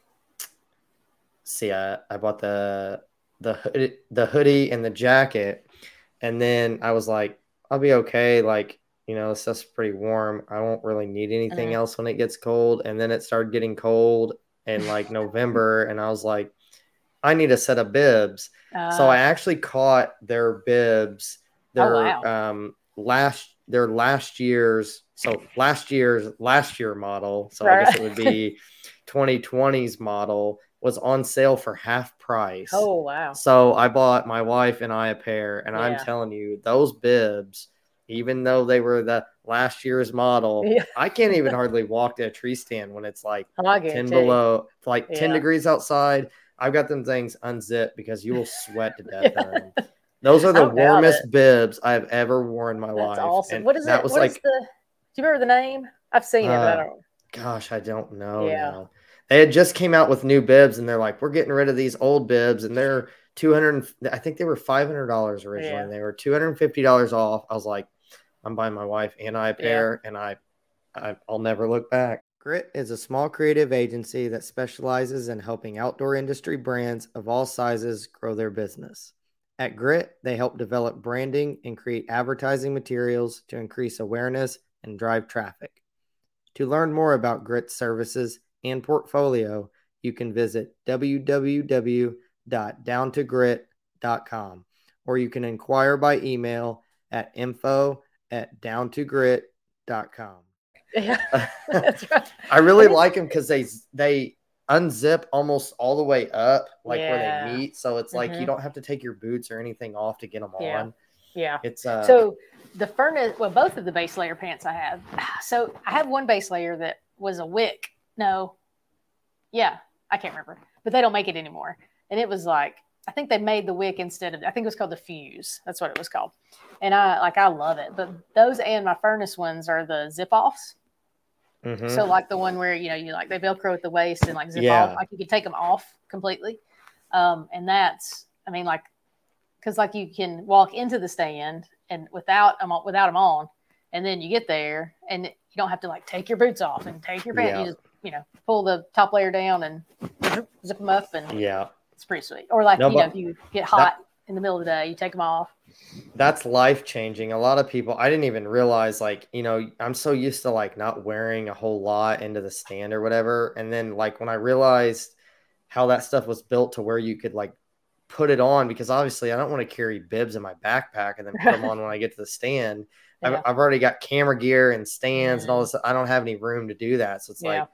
see I, I bought the the hoodie, the hoodie and the jacket, and then I was like, I'll be okay, like, you know, this stuff's pretty warm. I won't really need anything mm-hmm. else when it gets cold. And then it started getting cold in like November, and I was like, I need a set of bibs. Uh, so I actually caught their bibs, their oh, wow. um last their last year's so last year's last year model. So right. I guess it would be twenty twenty's model was on sale for half price. Oh wow. So I bought my wife and I a pair, and yeah. I'm telling you, those bibs, even though they were the last year's model, yeah. I can't even hardly walk to a tree stand when it's like ten below, like yeah. ten degrees outside. I've got them things unzipped because you will sweat to death. yeah. Those are the warmest bibs I've ever worn in my That's life. That's awesome. And what is that? It? Was what like, is the, do you remember the name? I've seen uh, it, but I don't. Gosh, I don't know. Yeah. Now. They had just came out with new bibs, and they're like, we're getting rid of these old bibs, and they're two hundred. I think they were five hundred dollars originally. Yeah. And they were two hundred fifty dollars off. I was like, I'm buying my wife and I a pair, yeah. and I, I, I'll never look back. Grit is a small creative agency that specializes in helping outdoor industry brands of all sizes grow their business. At Grit, they help develop branding and create advertising materials to increase awareness and drive traffic. To learn more about Grit's services and portfolio, you can visit w w w dot down to grit dot com, or you can inquire by email at info at down to grit dot com. Yeah, that's right. I really like them because they they unzip almost all the way up, like yeah. where they meet. So it's like mm-hmm. you don't have to take your boots or anything off to get them yeah. on. Yeah, it's uh, so the Furnace. Well, both of the base layer pants I have. So I have one base layer that was a Wick. No, yeah, I can't remember, but they don't make it anymore. And it was like, I think they made the Wick instead of, I think it was called the Fuse. That's what it was called. And I like, I love it. But those and my Furnace ones are the zip offs. Mm-hmm. So like the one where, you know, you like they Velcro at the waist and like zip yeah. off, like you can take them off completely. Um, and that's, I mean, like, cause like you can walk into the stand and without them, without them on, and then you get there and you don't have to like take your boots off and take your pants. Yeah. You just, you know, pull the top layer down and zip them up and yeah. It's pretty sweet. Or like, no, you know, if you get hot that, in the middle of the day, you take them off. That's life-changing. A lot of people, I didn't even realize, like, you know, I'm so used to, like, not wearing a whole lot into the stand or whatever. And then, like, when I realized how that stuff was built to where you could, like, put it on, because obviously I don't want to carry bibs in my backpack and then put them on when I get to the stand. Yeah. I've, I've already got camera gear and stands mm-hmm. and all this. I don't have any room to do that. So it's yeah. like,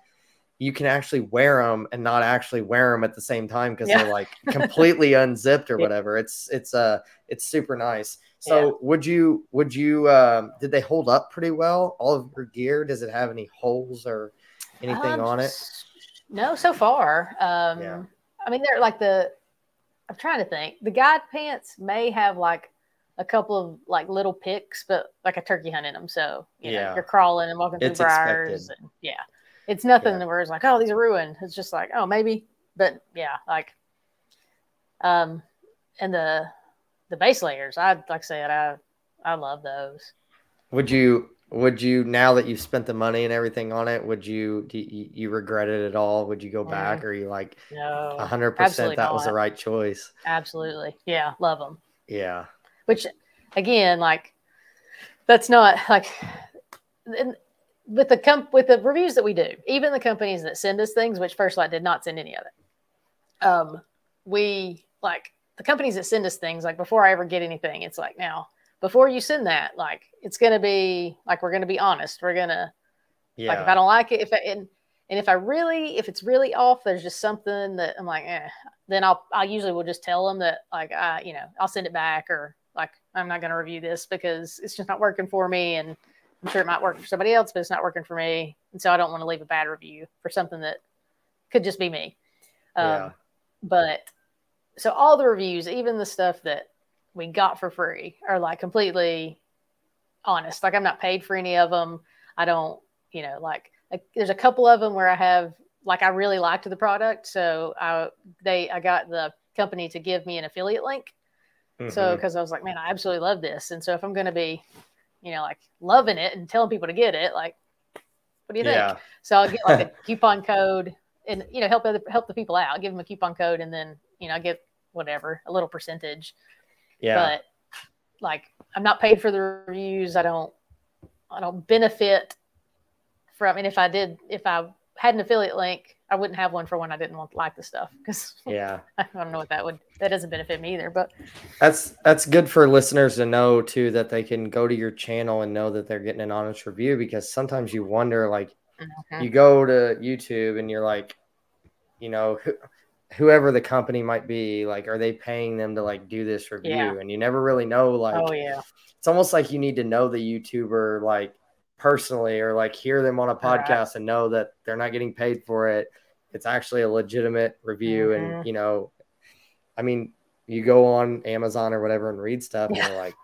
you can actually wear them and not actually wear them at the same time because yeah. they're like completely unzipped or whatever. It's it's uh it's super nice. So yeah. would you would you um did they hold up pretty well? All of your gear, does it have any holes or anything um, on it? No, so far. Um yeah. I mean, they're like the I'm trying to think. The guide pants may have like a couple of like little picks, but like a turkey hunt in them. So you yeah. know, you're crawling and walking through it's briars expected. and yeah. It's nothing yeah. where it's like, oh, these are ruined. It's just like, oh, maybe. But yeah, like, um, and the the base layers, I like I said, I I love those. Would you would you now that you've spent the money and everything on it, would you do you, you regret it at all? Would you go mm-hmm. back, or are you like, no, a hundred percent that not. was the right choice? Absolutely, yeah, love them. Yeah, which again, like, that's not like. And, With the com- with the reviews that we do, even the companies that send us things, which First Light did not send any of it. Um, we like the companies that send us things, like before I ever get anything, it's like, now before you send that, like it's gonna be like we're gonna be honest. We're gonna yeah. like if I don't like it, if I, and and if I really if it's really off, there's just something that I'm like, eh, then I'll I usually will just tell them that like I you know I'll send it back, or like I'm not gonna review this because it's just not working for me, and I'm sure it might work for somebody else, but it's not working for me. And so I don't want to leave a bad review for something that could just be me. Um, yeah. But so all the reviews, even the stuff that we got for free, are like completely honest. Like I'm not paid for any of them. I don't, you know, like, like there's a couple of them where I have like I really liked the product. So I, they, I got the company to give me an affiliate link. Mm-hmm. So, cause I was like, man, I absolutely love this. And so if I'm going to be, you know, like loving it and telling people to get it, like, what do you yeah. think? So I'll get like a coupon code and, you know, help other, help the people out. I'll give them a coupon code and then, you know, I get whatever, a little percentage. Yeah. But like, I'm not paid for the reviews. I don't, I don't benefit from, I mean, if I did, if I had an affiliate link, I wouldn't have one for when I didn't want, like the stuff. Cause yeah, I don't know what that would, that doesn't benefit me either, but that's, that's good for listeners to know too, that they can go to your channel and know that they're getting an honest review, because sometimes you wonder, like mm-hmm. you go to YouTube and you're like, you know, who, whoever the company might be, like, are they paying them to like do this review? Yeah. And you never really know, like, oh yeah, it's almost like you need to know the YouTuber, like, personally, or like hear them on a podcast right. and know that they're not getting paid for it. It's actually a legitimate review. Mm-hmm. And, you know, I mean, you go on Amazon or whatever and read stuff yeah. and you're like,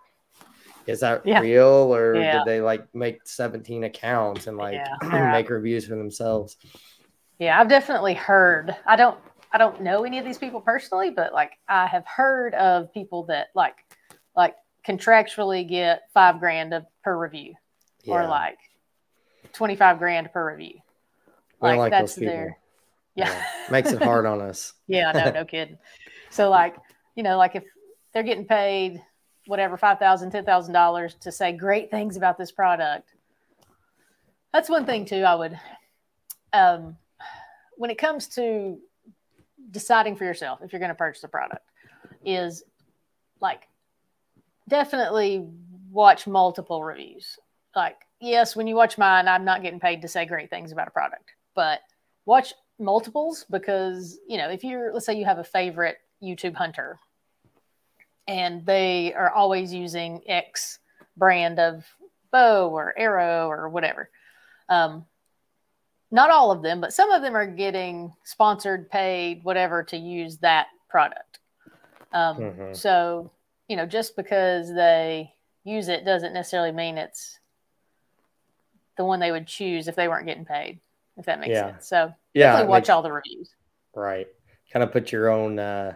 is that yeah. real? Or yeah. did they like make seventeen accounts and like yeah. make reviews for themselves? Yeah. I've definitely heard, I don't, I don't know any of these people personally, but like I have heard of people that like, like contractually get five grand of, per review. Yeah. Or like twenty-five grand per review. Like, like that's their, yeah. yeah. Makes it hard on us. Yeah, no, no kidding. So like, you know, like if they're getting paid whatever, five thousand dollars, ten thousand dollars to say great things about this product. That's one thing too. I would, um, when it comes to deciding for yourself, if you're going to purchase a product, is like definitely watch multiple reviews. Like, yes, when you watch mine, I'm not getting paid to say great things about a product, but watch multiples because, you know, if you're, let's say you have a favorite YouTube hunter and they are always using X brand of bow or arrow or whatever. Um, not all of them, but some of them are getting sponsored, paid, whatever, to use that product. Um, mm-hmm. So, you know, just because they use it doesn't necessarily mean it's the one they would choose if they weren't getting paid, if that makes yeah. sense. So yeah, definitely watch makes, all the reviews. Right. Kind of put your own, uh,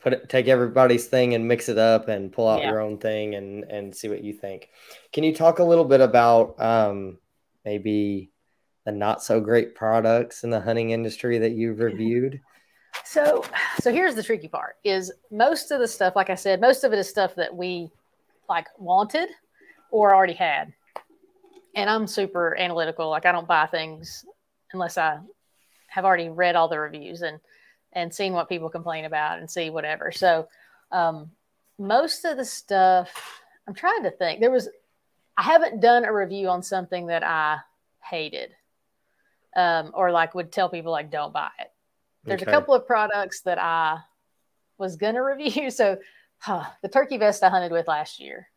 put it, take everybody's thing and mix it up and pull out yeah. your own thing and, and see what you think. Can you talk a little bit about um, maybe the not so great products in the hunting industry that you've reviewed? So, so here's the tricky part is most of the stuff, like I said, most of it is stuff that we like wanted or already had. And I'm super analytical. Like I don't buy things unless I have already read all the reviews and, and seen what people complain about and see whatever. So um, most of the stuff I'm trying to think there was, I haven't done a review on something that I hated um, or like would tell people like, don't buy it. There's okay. a couple of products that I was going to review. So huh, the turkey vest I hunted with last year.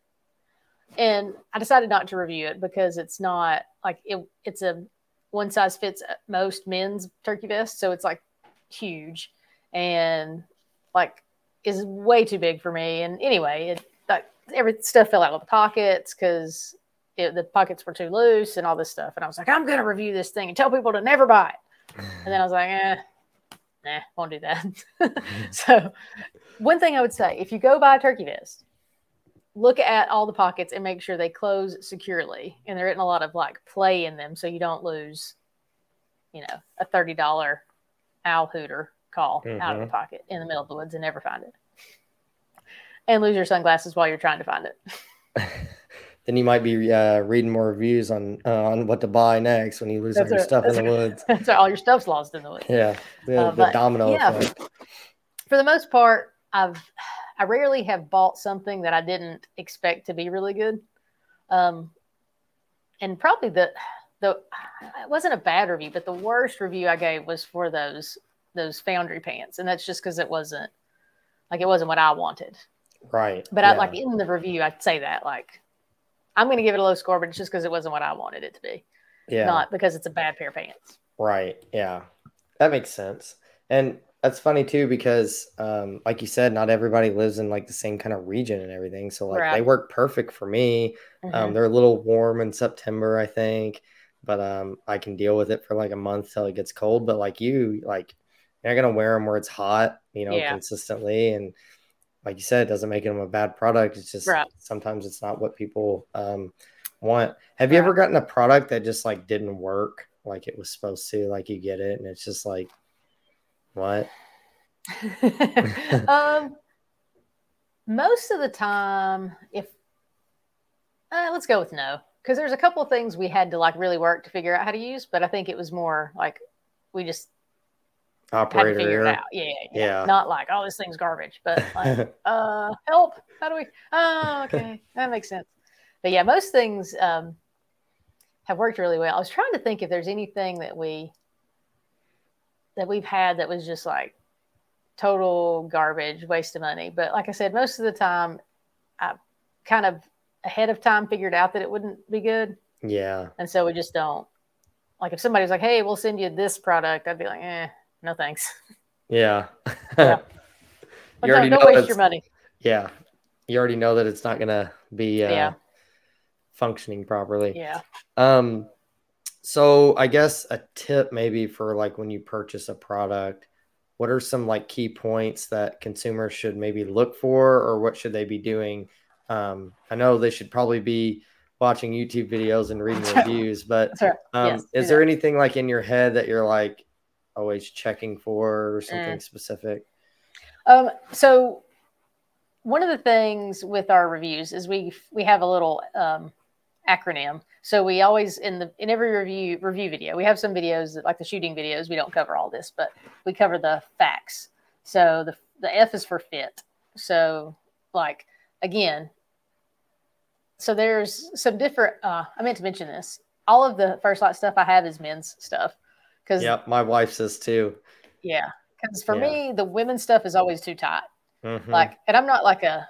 And I decided not to review it because it's not like it, it's a one size fits most men's turkey vest. So it's like huge and like is way too big for me. And anyway, it like every stuff fell out of the pockets because the pockets were too loose and all this stuff. And I was like, I'm going to review this thing and tell people to never buy it. And then I was like, eh, nah, won't do that. So one thing I would say, if you go buy a turkey vest, look at all the pockets and make sure they close securely. And they're getting a lot of like play in them. So you don't lose, you know, a thirty dollars owl hooter call mm-hmm. out of the pocket in the middle of the woods and never find it. And lose your sunglasses while you're trying to find it. Then you might be uh, reading more reviews on, uh, on what to buy next when you lose all your stuff in the woods. That's all your stuff's lost in the woods. Yeah. The, uh, the but, domino yeah, effect. For the most part, I've, I rarely have bought something that I didn't expect to be really good. Um, and probably the, the, it wasn't a bad review, but the worst review I gave was for those, those Foundry pants. And that's just cause it wasn't like, it wasn't what I wanted. Right. But yeah. I like in the review, I'd say that like, I'm going to give it a low score, but it's just cause it wasn't what I wanted it to be. Yeah. Not because it's a bad pair of pants. Right. Yeah. That makes sense. And that's funny too, because um, like you said, not everybody lives in like the same kind of region and everything. So like right. they work perfect for me. Mm-hmm. Um, they're a little warm in September, I think. but um, I can deal with it for like a month till it gets cold. But like you, like you're not gonna wear them where it's hot, you know, yeah. consistently. And like you said, it doesn't make them a bad product. It's just right. sometimes it's not what people um, want. Have you right. ever gotten a product that just like didn't work like it was supposed to? Like you get it and it's just like, what? um, most of the time, if uh, let's go with no, because there's a couple of things we had to like really work to figure out how to use, but I think it was more like we just. Operator figure it out. Yeah, yeah, yeah. Not like, oh, this thing's garbage, but like, uh, help. How do we? Oh, okay, that makes sense. But yeah, most things um, have worked really well. I was trying to think if there's anything that we that we've had that was just like total garbage, waste of money. But like I said, most of the time, I kind of ahead of time figured out that it wouldn't be good. Yeah, and so we just don't. Like if somebody's like, hey, we'll send you this product, I'd be like, eh. No, thanks. Yeah. yeah. You already don't know waste your money. Yeah. You already know that it's not going to be uh, yeah. functioning properly. Yeah. Um. So I guess a tip maybe for like when you purchase a product, what are some like key points that consumers should maybe look for, or what should they be doing? Um. I know they should probably be watching YouTube videos and reading reviews, but right. um, yes, is there that. anything like in your head that you're like, always checking for or something mm. specific? Um, so one of the things with our reviews is we we have a little um, acronym. So we always in the in every review review video, we have some videos that, like the shooting videos. We don't cover all this, but we cover the facts. So the the F is for fit. So like again, so there's some different. Uh, I meant to mention this. All of the First Light stuff I have is men's stuff. Yeah, my wife says too. Yeah, because for yeah. me, the women's stuff is always too tight. Mm-hmm. Like, and I'm not like a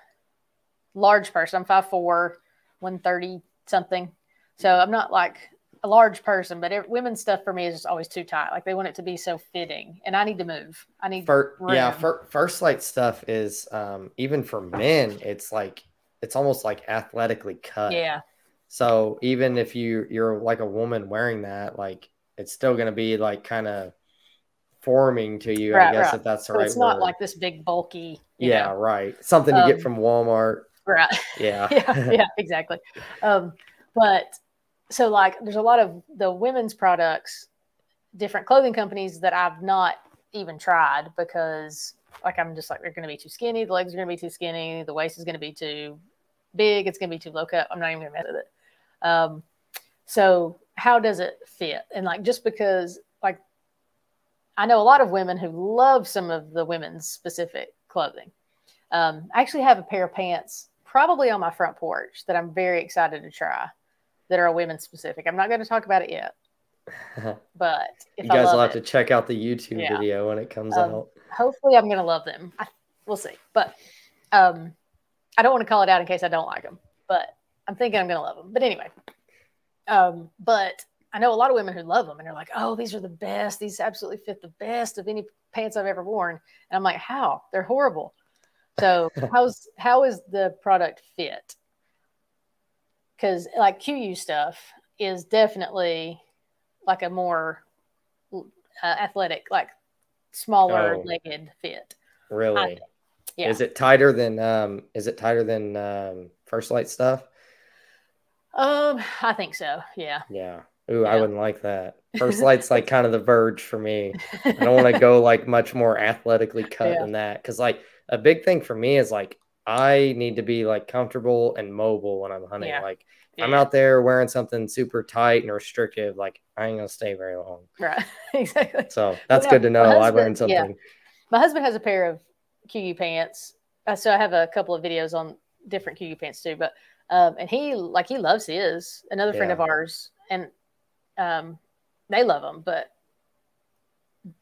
large person. I'm five foot four, one thirty something. So I'm not like a large person, but it, women's stuff for me is just always too tight. Like they want it to be so fitting, and I need to move. I need for, yeah. For, First Light stuff is um, even for men. It's like it's almost like athletically cut. Yeah. So even if you you're like a woman wearing that, like. It's still going to be like kind of forming to you, right, I guess, right. if that's the so right word. It's not word. Like this big bulky. Yeah, know. Right. Something um, you get from Walmart. Right. Yeah. yeah, yeah, exactly. Um, but so like there's a lot of the women's products, different clothing companies that I've not even tried because like I'm just like they're going to be too skinny. The legs are going to be too skinny. The waist is going to be too big. It's going to be too low cut. I'm not even going to mess with it. Um, so how does it fit? And like, just because like, I know a lot of women who love some of the women's specific clothing. Um, I actually have a pair of pants probably on my front porch that I'm very excited to try that are women's specific. I'm not going to talk about it yet, but if you guys will have it, to check out the YouTube yeah. video when it comes um, out. Hopefully I'm going to love them. I, we'll see, but um, I don't want to call it out in case I don't like them, but I'm thinking I'm going to love them. But anyway, Um, but I know a lot of women who love them and they're like, oh, these are the best. These absolutely fit the best of any pants I've ever worn. And I'm like, how? They're horrible. So how's, how is the product fit? Cause like Kuiu stuff is definitely like a more uh, athletic, like smaller oh, legged fit. Really? Yeah. Is it tighter than, um, is it tighter than, um, First Light stuff? Um, I think so. Yeah. Yeah. Ooh, yeah. I wouldn't like that. First Light's like kind of the verge for me. I don't want to go like much more athletically cut yeah. than that. Cause like a big thing for me is like, I need to be like comfortable and mobile when I'm hunting. Yeah. Like yeah. I'm out there wearing something super tight and restrictive. Like I ain't going to stay very long. Right. Exactly. So that's yeah, good to know. Husband, I learned something. Yeah. My husband has a pair of Kuiu pants. Uh, so I have a couple of videos on different Kuiu pants too, but Um, and he, like, he loves his, another yeah. friend of ours, and um, they love them, but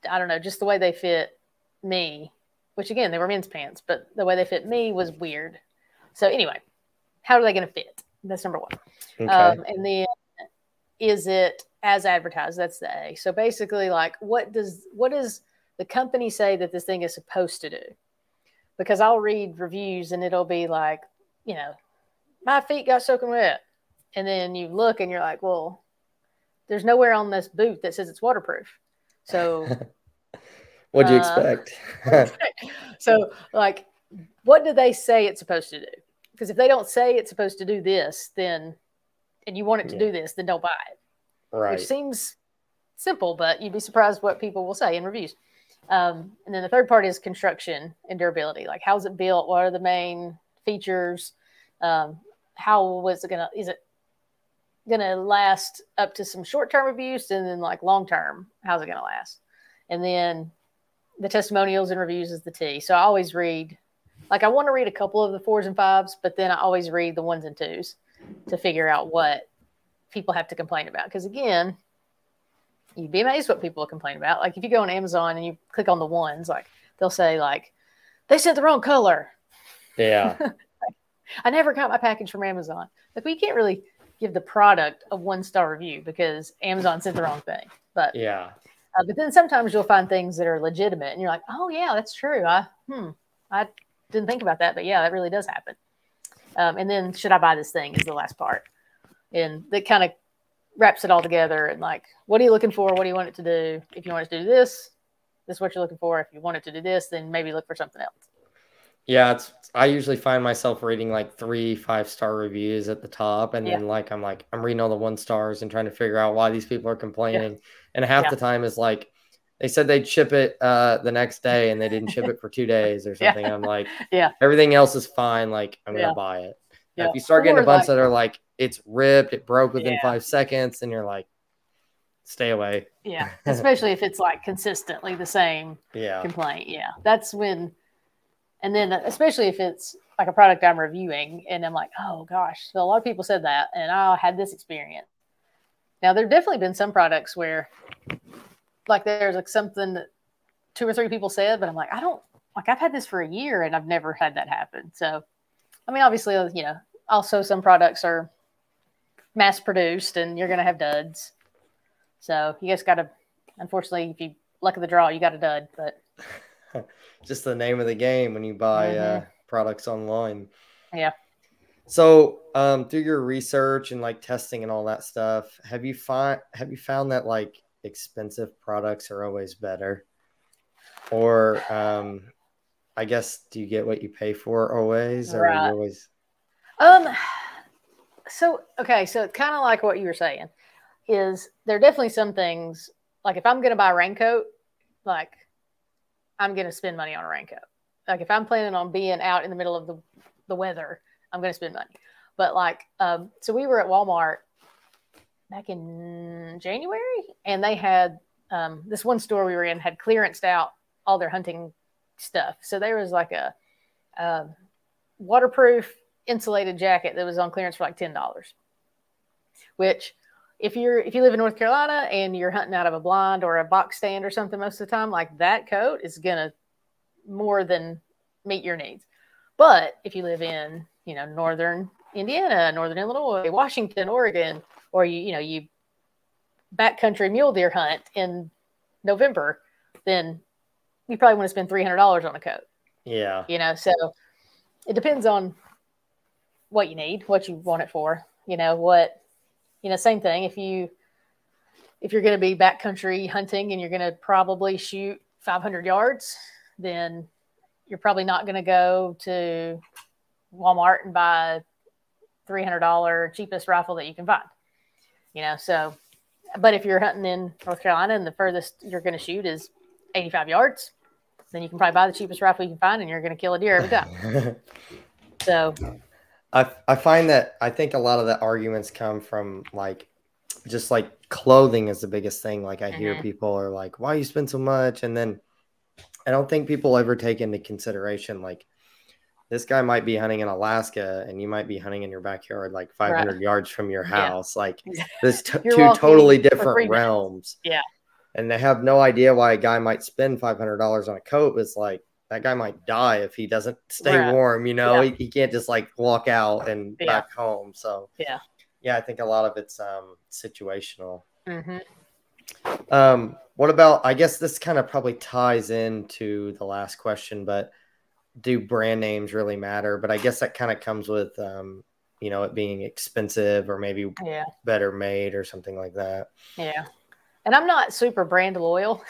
I don't know, just the way they fit me, which again, they were men's pants, but the way they fit me was weird. So anyway, how are they going to fit? That's number one. Okay. Um, and then is it as advertised? That's the A. So basically, like, what does, what does the company say that this thing is supposed to do? Because I'll read reviews and it'll be like, you know, my feet got soaking wet. And then you look and you're like, well, there's nowhere on this boot that says it's waterproof. So what do you uh, expect? So like, what do they say it's supposed to do? Because if they don't say it's supposed to do this, then, and you want it to yeah. do this, then don't buy it. Right. Which seems simple, but you'd be surprised what people will say in reviews. Um, and then the third part is construction and durability. Like, how's it built? What are the main features? Um, how was it gonna? Is it gonna last up to some short-term abuse, and then like long-term? How's it gonna last? And then the testimonials and reviews is the T. So I always read, like, I want to read a couple of the fours and fives, but then I always read the ones and twos to figure out what people have to complain about. Because again, you'd be amazed what people complain about. Like, if you go on Amazon and you click on the ones, like, they'll say, like, they sent the wrong color. Yeah. I never got my package from Amazon. Like, we can't really give the product a one-star review because Amazon sent the wrong thing. But yeah. Uh, but then sometimes you'll find things that are legitimate, and you're like, oh, yeah, that's true. I, hmm, I didn't think about that, but yeah, that really does happen. Um, and then should I buy this thing is the last part. And that kind of wraps it all together. And like, what are you looking for? What do you want it to do? If you want it to do this, this is what you're looking for. If you want it to do this, then maybe look for something else. Yeah, it's, I usually find myself reading like three five-star reviews at the top. And yeah. then like, I'm like, I'm reading all the one stars and trying to figure out why these people are complaining. Yeah. And half yeah. the time is like, they said they'd ship it uh, the next day and they didn't ship it for two days or something. yeah. I'm like, yeah, everything else is fine. Like, I'm yeah. going to buy it. Yeah. If you start getting or a bunch like, that are like, it's ripped, it broke within yeah. five seconds, and you're like, stay away. Yeah. Especially if it's like consistently the same yeah. complaint. Yeah. That's when, and then especially if it's like a product I'm reviewing and I'm like, oh gosh, so a lot of people said that and I had this experience. Now there've definitely been some products where like there's like something that two or three people said, but I'm like, I don't like, I've had this for a year and I've never had that happen. So, I mean, obviously, you know, also some products are mass produced and you're going to have duds. So you just got to, unfortunately, if you luck of the draw, you got a dud, but just the name of the game when you buy mm-hmm. uh, products online. Yeah. So um, through your research and like testing and all that stuff, have you find, have you found that like expensive products are always better, or um, I guess, do you get what you pay for always? Or right. always... Um, so, okay. So it's kind of like what you were saying is there are definitely some things like if I'm going to buy a raincoat, like I'm going to spend money on a raincoat. Like if I'm planning on being out in the middle of the, the weather, I'm going to spend money. But like, um, so we were at Walmart back in January and they had, um, this one store we were in had clearanced out all their hunting stuff. So there was like a um, waterproof insulated jacket that was on clearance for like ten dollars, which if you're, if you live in North Carolina and you're hunting out of a blind or a box stand or something, most of the time, like that coat is going to more than meet your needs. But if you live in, you know, Northern Indiana, Northern Illinois, Washington, Oregon, or you, you know, you backcountry mule deer hunt in November, then you probably want to spend three hundred dollars on a coat. Yeah. You know, so it depends on what you need, what you want it for, you know, what, you know, same thing. If you, if you're going to be backcountry hunting and you're going to probably shoot five hundred yards, then you're probably not going to go to Walmart and buy three hundred dollars cheapest rifle that you can find, you know? So, but if you're hunting in North Carolina and the furthest you're going to shoot is eighty-five yards, then you can probably buy the cheapest rifle you can find and you're going to kill a deer every time. So I I find that I think a lot of the arguments come from like just like clothing is the biggest thing. Like I mm-hmm. hear people are like, why you spend so much? And then I don't think people ever take into consideration, like this guy might be hunting in Alaska and you might be hunting in your backyard, like five hundred right. yards from your house. Yeah. Like there's t- two totally different realms. Yeah. And they have no idea why a guy might spend five hundred dollars on a coat. It's like, that guy might die if he doesn't stay right. warm, you know, yeah. he, he can't just like walk out and yeah. back home. So yeah. Yeah. I think a lot of it's um, situational. Mm-hmm. Um, what about, I guess this kind of probably ties into the last question, but do brand names really matter? But I guess that kind of comes with um, you know, it being expensive or maybe yeah. better made or something like that. Yeah. And I'm not super brand loyal.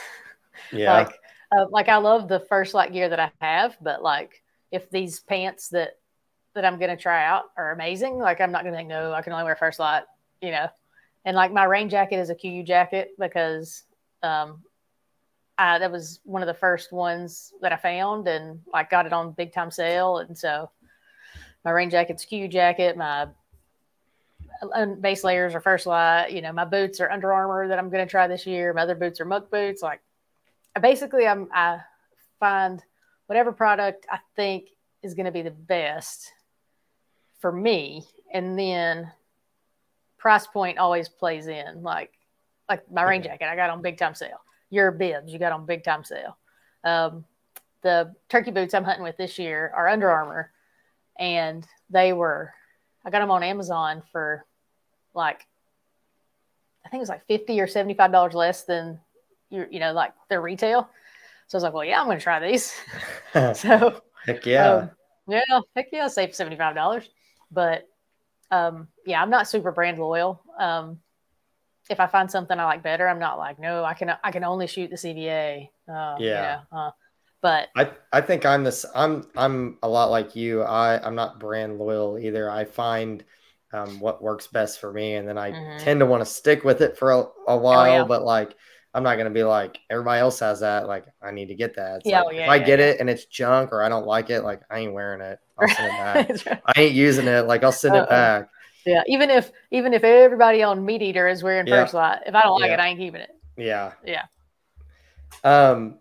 Yeah. Like, uh, like I love the First Light gear that I have, but like if these pants that, that I'm going to try out are amazing, like I'm not going to think, no, I can only wear First Light, you know? And like my rain jacket is a Kuiu jacket because, um, I, that was one of the first ones that I found and like got it on big time sale. And so my rain jacket's Kuiu jacket, my base layers are First Light, you know, my boots are Under Armour that I'm going to try this year. My other boots are Muck boots. Like I basically I'm, I find whatever product I think is going to be the best for me. And then price point always plays in, like, like my rain jacket, I got on big time sale. Your bibs, you got on big time sale. Um, the turkey boots I'm hunting with this year are Under Armour, and they were, I got them on Amazon for like, I think it was like fifty or seventy-five dollars less than you, you know, like their retail. So I was like, well, yeah, I'm going to try these. So heck yeah, um, yeah, heck yeah, save seventy-five dollars. But um, yeah, I'm not super brand loyal. Um, If I find something I like better, I'm not like, no, I can I can only shoot the C V A. Uh, yeah. You know, uh, but I, I think I'm this I'm I'm a lot like you. I, I'm not brand loyal either. I find um, what works best for me, and then I mm-hmm. tend to want to stick with it for a, a while. Oh, yeah. But like I'm not gonna be like everybody else has that. Like I need to get that. It's yeah, like, yeah, if yeah, I get yeah. it and it's junk or I don't like it, like I ain't wearing it. I'll send it back. Right. I ain't using it. Like I'll send Uh-oh. it back. Yeah, even if even if everybody on Meat Eater is wearing yeah. First Light, if I don't like yeah. it, I ain't keeping it. Yeah, yeah. Um,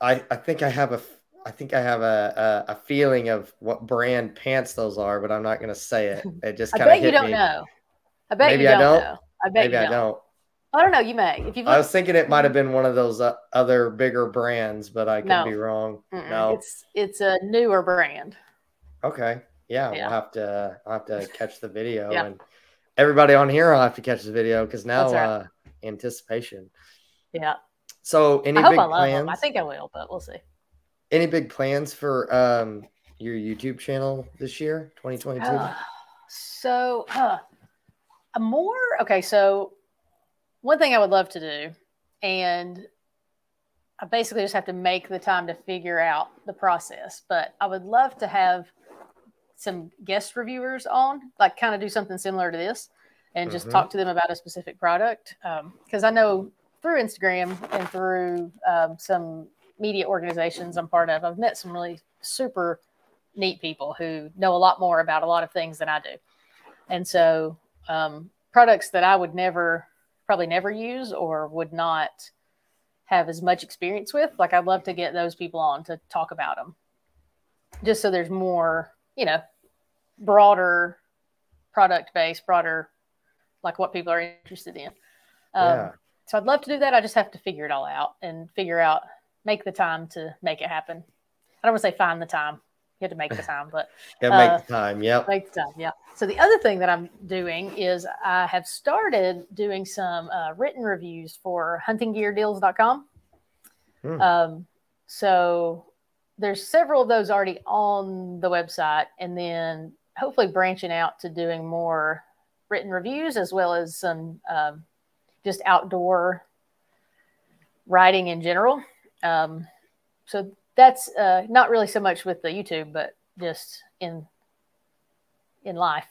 I I think I have a I think I have a a, a feeling of what brand pants those are, but I'm not going to say it. It just kind of hit me. I bet you don't me. know. I bet Maybe you don't, I don't know. I bet Maybe you don't. I don't. I don't know. You may. If you, I was thinking it might have been one of those uh, other bigger brands, but I could no. be wrong. Mm-mm. No, it's it's a newer brand. Okay. Yeah, yeah, we'll have to I'll have to catch the video, yeah. and everybody on here will have to catch the video because now right. uh, anticipation. Yeah. So any I hope big I love plans? Them. I think I will, but we'll see. Any big plans for um, your YouTube channel this year, twenty twenty-two? Uh, so uh, a more okay. So one thing I would love to do, and I basically just have to make the time to figure out the process, but I would love to have some guest reviewers on, like kind of do something similar to this and just mm-hmm. talk to them about a specific product. Um, Cause I know through Instagram and through um, some media organizations I'm part of, I've met some really super neat people who know a lot more about a lot of things than I do. And so um, products that I would never, probably never use or would not have as much experience with, like I'd love to get those people on to talk about them just so there's more, you know, broader product base, broader, like what people are interested in. Um, yeah. So I'd love to do that. I just have to figure it all out and figure out, make the time to make it happen. I don't want to say find the time. You have to make the time, but yeah, uh, make the time. Yeah. Make the time. Yeah. So the other thing that I'm doing is I have started doing some uh, written reviews for hunting gear deals dot com. Hmm. Um, so there's several of those already on the website, and then hopefully branching out to doing more written reviews as well as some um, just outdoor writing in general. Um, so that's uh, not really so much with the YouTube, but just in in life,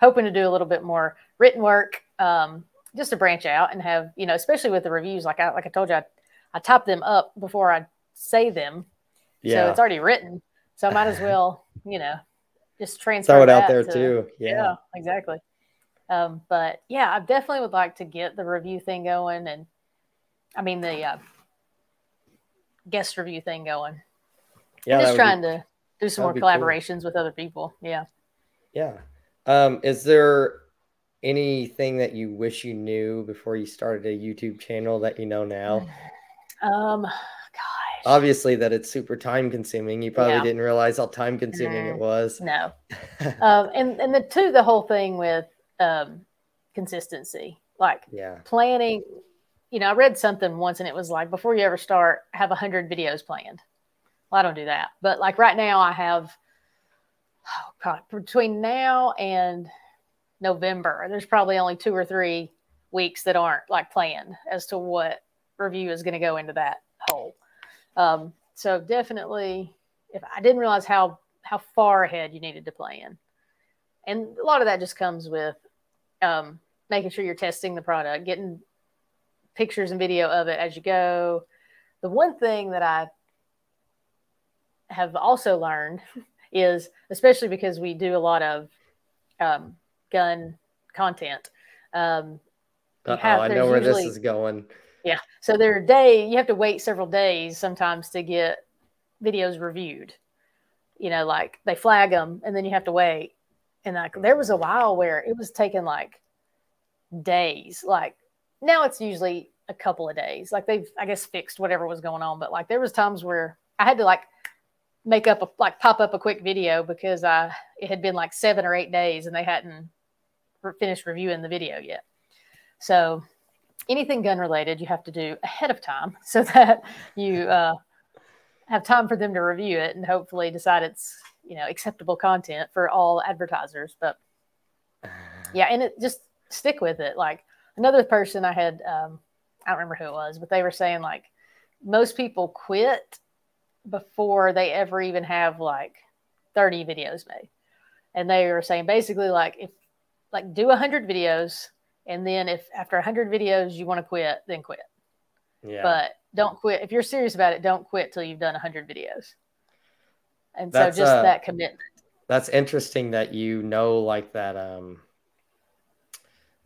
hoping to do a little bit more written work, um, just to branch out and have, you know, especially with the reviews, like I like I told you, I, I type them up before I say them. Yeah. So it's already written. So I might as well, you know, just transfer Throw it out there to, too. Yeah. yeah, exactly. Um, but yeah, I definitely would like to get the review thing going. And I mean, the uh, guest review thing going. Yeah. I'm just trying be, to do some more collaborations cool. with other people. Yeah. Yeah. Um, is there anything that you wish you knew before you started a YouTube channel that you know now? Um, Obviously that it's super time consuming. You probably yeah. didn't realize how time consuming mm-hmm. it was. No. um, and, and the two, the whole thing with um, consistency, like yeah. planning, you know, I read something once and it was like, before you ever start, have a hundred videos planned. Well, I don't do that. But like right now I have, oh God, between now and November. There's probably only two or three weeks that aren't like planned as to what review is going to go into that hole. Um, so definitely, if I didn't realize how how far ahead you needed to plan. And a lot of that just comes with um, making sure you're testing the product, getting pictures and video of it as you go. The one thing that I have also learned is, especially because we do a lot of um, gun content. Um, oh, I know where usually, this is going. Yeah. So there are days, you have to wait several days sometimes to get videos reviewed. You know, like they flag them and then you have to wait. And like there was a while where it was taking like days. Like now it's usually a couple of days. Like they've, I guess, fixed whatever was going on. But like there was times where I had to like make up a, like pop up a quick video because I, it had been like seven or eight days and they hadn't re- finished reviewing the video yet. So anything gun related, you have to do ahead of time so that you uh, have time for them to review it and hopefully decide it's, you know, acceptable content for all advertisers. But yeah, and it just stick with it. Like another person I had, um, I don't remember who it was, but they were saying like most people quit before they ever even have like thirty videos made. And they were saying basically like, if like do one hundred videos, and then if after one hundred videos you want to quit, then quit. Yeah. But don't quit. If you're serious about it, don't quit till you've done one hundred videos. And that's, so just uh, that commitment. That's interesting that you know like that um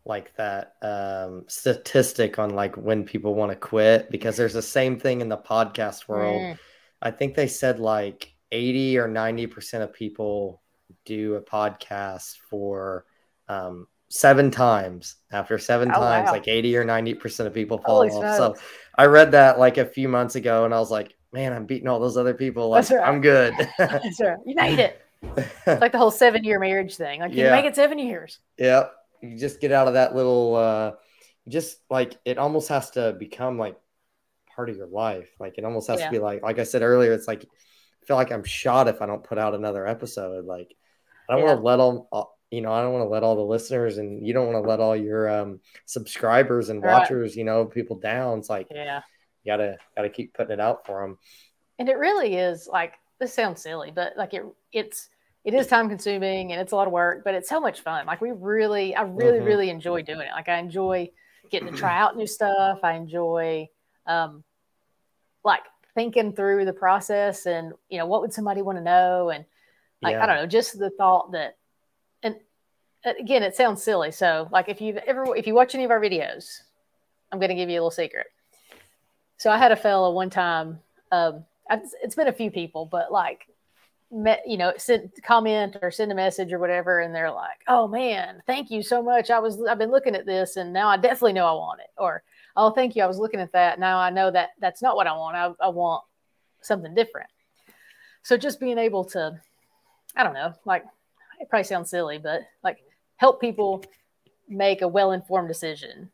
like that um statistic on like when people want to quit, because there's the same thing in the podcast world. Mm. I think they said like eighty or ninety percent of people do a podcast for um, seven times. After seven oh, times, wow. Like eighty or ninety percent of people fall Holy off. Smokes. So I read that like a few months ago and I was like, man, I'm beating all those other people. Like, right. I'm good. That's right. You made it. It's like the whole seven year marriage thing. Like you yeah. make it seven years. Yep. You just get out of that little, uh, just like it almost has to become like part of your life. Like it almost has yeah. to be like, like I said earlier, it's like, I feel like I'm shot if I don't put out another episode. Like I don't yeah. want to let all, you know, I don't want to let all the listeners and you don't want to let all your um, subscribers and watchers, right. you know, people down. It's like, yeah, you gotta, gotta keep putting it out for them. And it really is like, this sounds silly, but like it, it's, it is time consuming and it's a lot of work, but it's so much fun. Like we really, I really, mm-hmm. really enjoy doing it. Like I enjoy getting to try out new stuff. I enjoy, um, like thinking through the process and, you know, what would somebody want to know? And like, yeah. I don't know, just the thought that, and again, it sounds silly. So like, if you've ever, if you watch any of our videos, I'm going to give you a little secret. So I had a fella one time, um, I've, it's been a few people, but like, met, you know, send comment or send a message or whatever. And they're like, oh man, thank you so much. I was, I've been looking at this and now I definitely know I want it. Or, oh, thank you. I was looking at that. Now I know that that's not what I want. I, I want something different. So just being able to, I don't know, like it probably sounds silly, but like help people make a well-informed decision.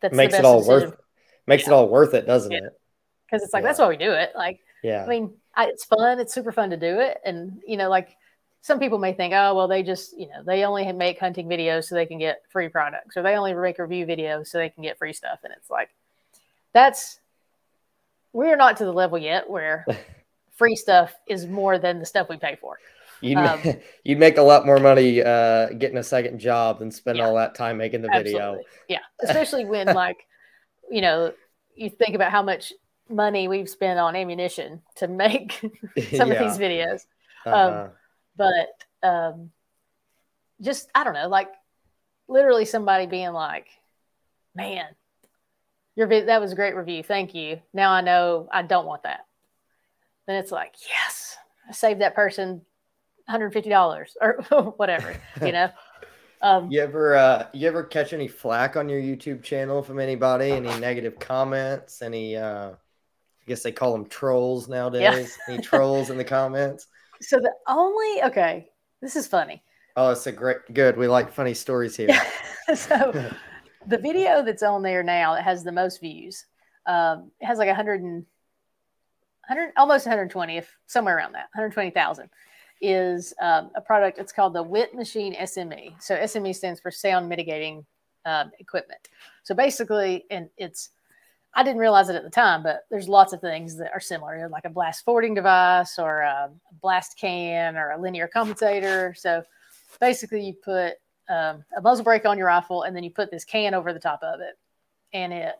That's makes the best it all decision. worth. Makes yeah. it all worth it, doesn't yeah. it? Because it's like yeah. that's why we do it. Like, yeah. I mean, I, it's fun. It's super fun to do it. And you know, like some people may think, oh, well, they just, you know, they only make hunting videos so they can get free products, or they only make review videos so they can get free stuff. And it's like, that's, we're not to the level yet where free stuff is more than the stuff we pay for. You'd, um, you'd make a lot more money uh, getting a second job than spend yeah, all that time making the absolutely. video. Yeah. Especially when like, you know, you think about how much money we've spent on ammunition to make some yeah. of these videos. Uh-huh. Um, But um, just, I don't know, like literally somebody being like, man, your video, that was a great review. Thank you. Now I know I don't want that. Then it's like, yes, I saved that person one hundred fifty dollars or whatever, you know? Um, you ever, uh, you ever catch any flack on your YouTube channel from anybody? Any negative comments? Any, uh, I guess they call them trolls nowadays. Yeah. Any trolls in the comments? So the only, okay, this is funny. Oh, it's a great, good. We like funny stories here. So the video that's on there now, it has the most views. Um, it has like one hundred, and, one hundred almost one hundred twenty, if somewhere around that, one hundred twenty thousand. is um, a product. It's called the Witt Machine S M E. So S M E stands for sound mitigating um, equipment. So basically, and it's, I didn't realize it at the time, but there's lots of things that are similar, like a blast forwarding device or a blast can or a linear compensator. So basically you put um, a muzzle brake on your rifle and then you put this can over the top of it, and it,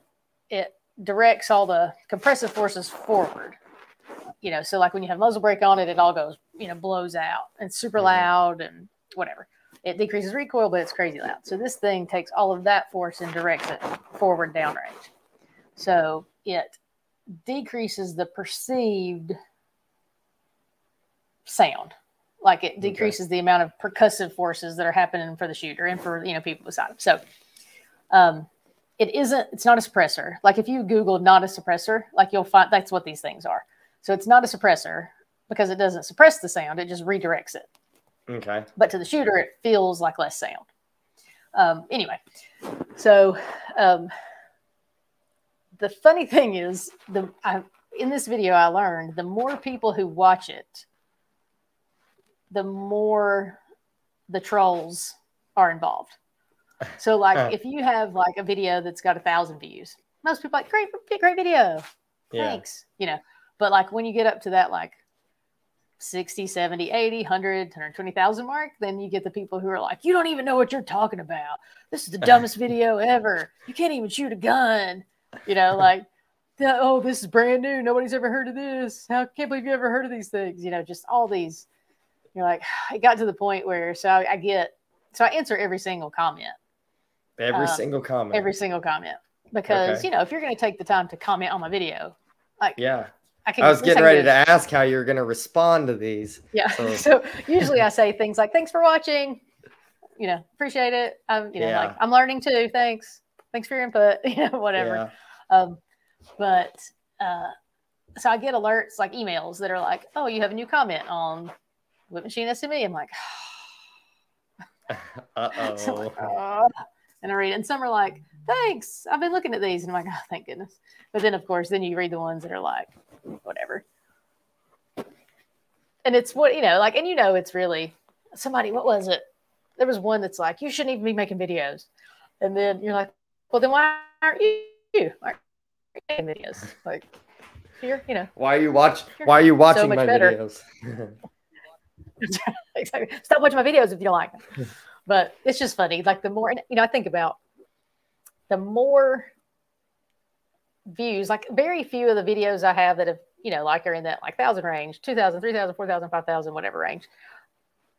it directs all the compressive forces forward. You know, so like when you have muzzle brake on it, it all goes, you know, blows out and super loud and whatever. It decreases recoil, but it's crazy loud. So this thing takes all of that force and directs it forward downrange. So it decreases the perceived sound. Like it decreases okay. the amount of percussive forces that are happening for the shooter and for, you know, people beside him. So um, it isn't, it's not a suppressor. Like if you Google not a suppressor, like you'll find that's what these things are. So it's not a suppressor because it doesn't suppress the sound. It just redirects it. Okay. But to the shooter, it feels like less sound. Um, anyway, so um, the funny thing is, the I, in this video, I learned the more people who watch it, the more the trolls are involved. So like if you have like a video that's got a thousand views, most people are like, great, great video. Yeah. Thanks. You know. But like when you get up to that, like sixty, seventy, eighty, one hundred, one hundred twenty thousand mark, then you get the people who are like, you don't even know what you're talking about. This is the dumbest video ever. You can't even shoot a gun. You know, like, oh, this is brand new. Nobody's ever heard of this. I can't believe you ever heard of these things. You know, just all these. You're like, it got to the point where, so I, I get, so I answer every single comment. Every um, single comment. Every single comment. Because, okay. you know, if you're going to take the time to comment on my video, like, yeah. I, can, I was getting I ready to ask how you're going to respond to these. Yeah. So, so usually I say things like, thanks for watching. You know, appreciate it. I'm, you know, yeah. like, I'm learning too. Thanks. Thanks for your input. You know, whatever. Yeah. Um, but uh, so I get alerts, like emails that are like, oh, you have a new comment on Whip Machine S M E. I'm like, uh-oh. So I'm like, oh. And I read it. And some are like, thanks. I've been looking at these. And I'm like, oh, thank goodness. But then, of course, then you read the ones that are like, whatever. And it's what, you know, like, and you know, it's really somebody, what was it? There was one that's like, you shouldn't even be making videos. And then you're like, well, then why aren't you, you aren't making videos? Like, here, you know. Why are you watch? Why are you watching so my better. videos? Exactly. Stop watching my videos if you don't like them. But it's just funny. Like the more, you know, I think about the more views, like very few of the videos I have that have, you know, like are in that like thousand range, two thousand, three thousand, four thousand, five thousand, whatever range,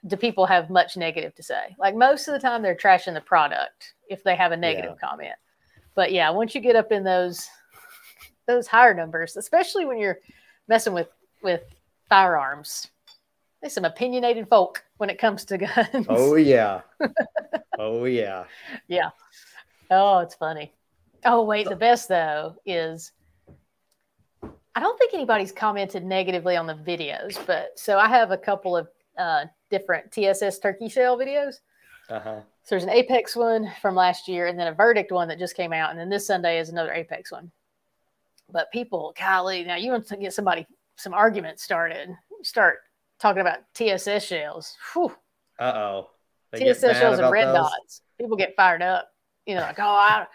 do people have much negative to say. Like most of the time they're trashing the product if they have a negative yeah. comment. But yeah, once you get up in those, those higher numbers, especially when you're messing with, with firearms, there's some opinionated folk when it comes to guns. Oh yeah. Oh yeah. Yeah. Oh, it's funny. Oh, wait, the best, though, is I don't think anybody's commented negatively on the videos, but so I have a couple of uh, different T S S turkey shell videos. Uh-huh. So there's an Apex one from last year and then a Verdict one that just came out, and then this Sunday is another Apex one. But people, golly, now you want to get somebody, some argument started, start talking about T S S shells. Whew. Uh-oh. They T S S shells and red those? dots. People get fired up. You know, like, oh, I...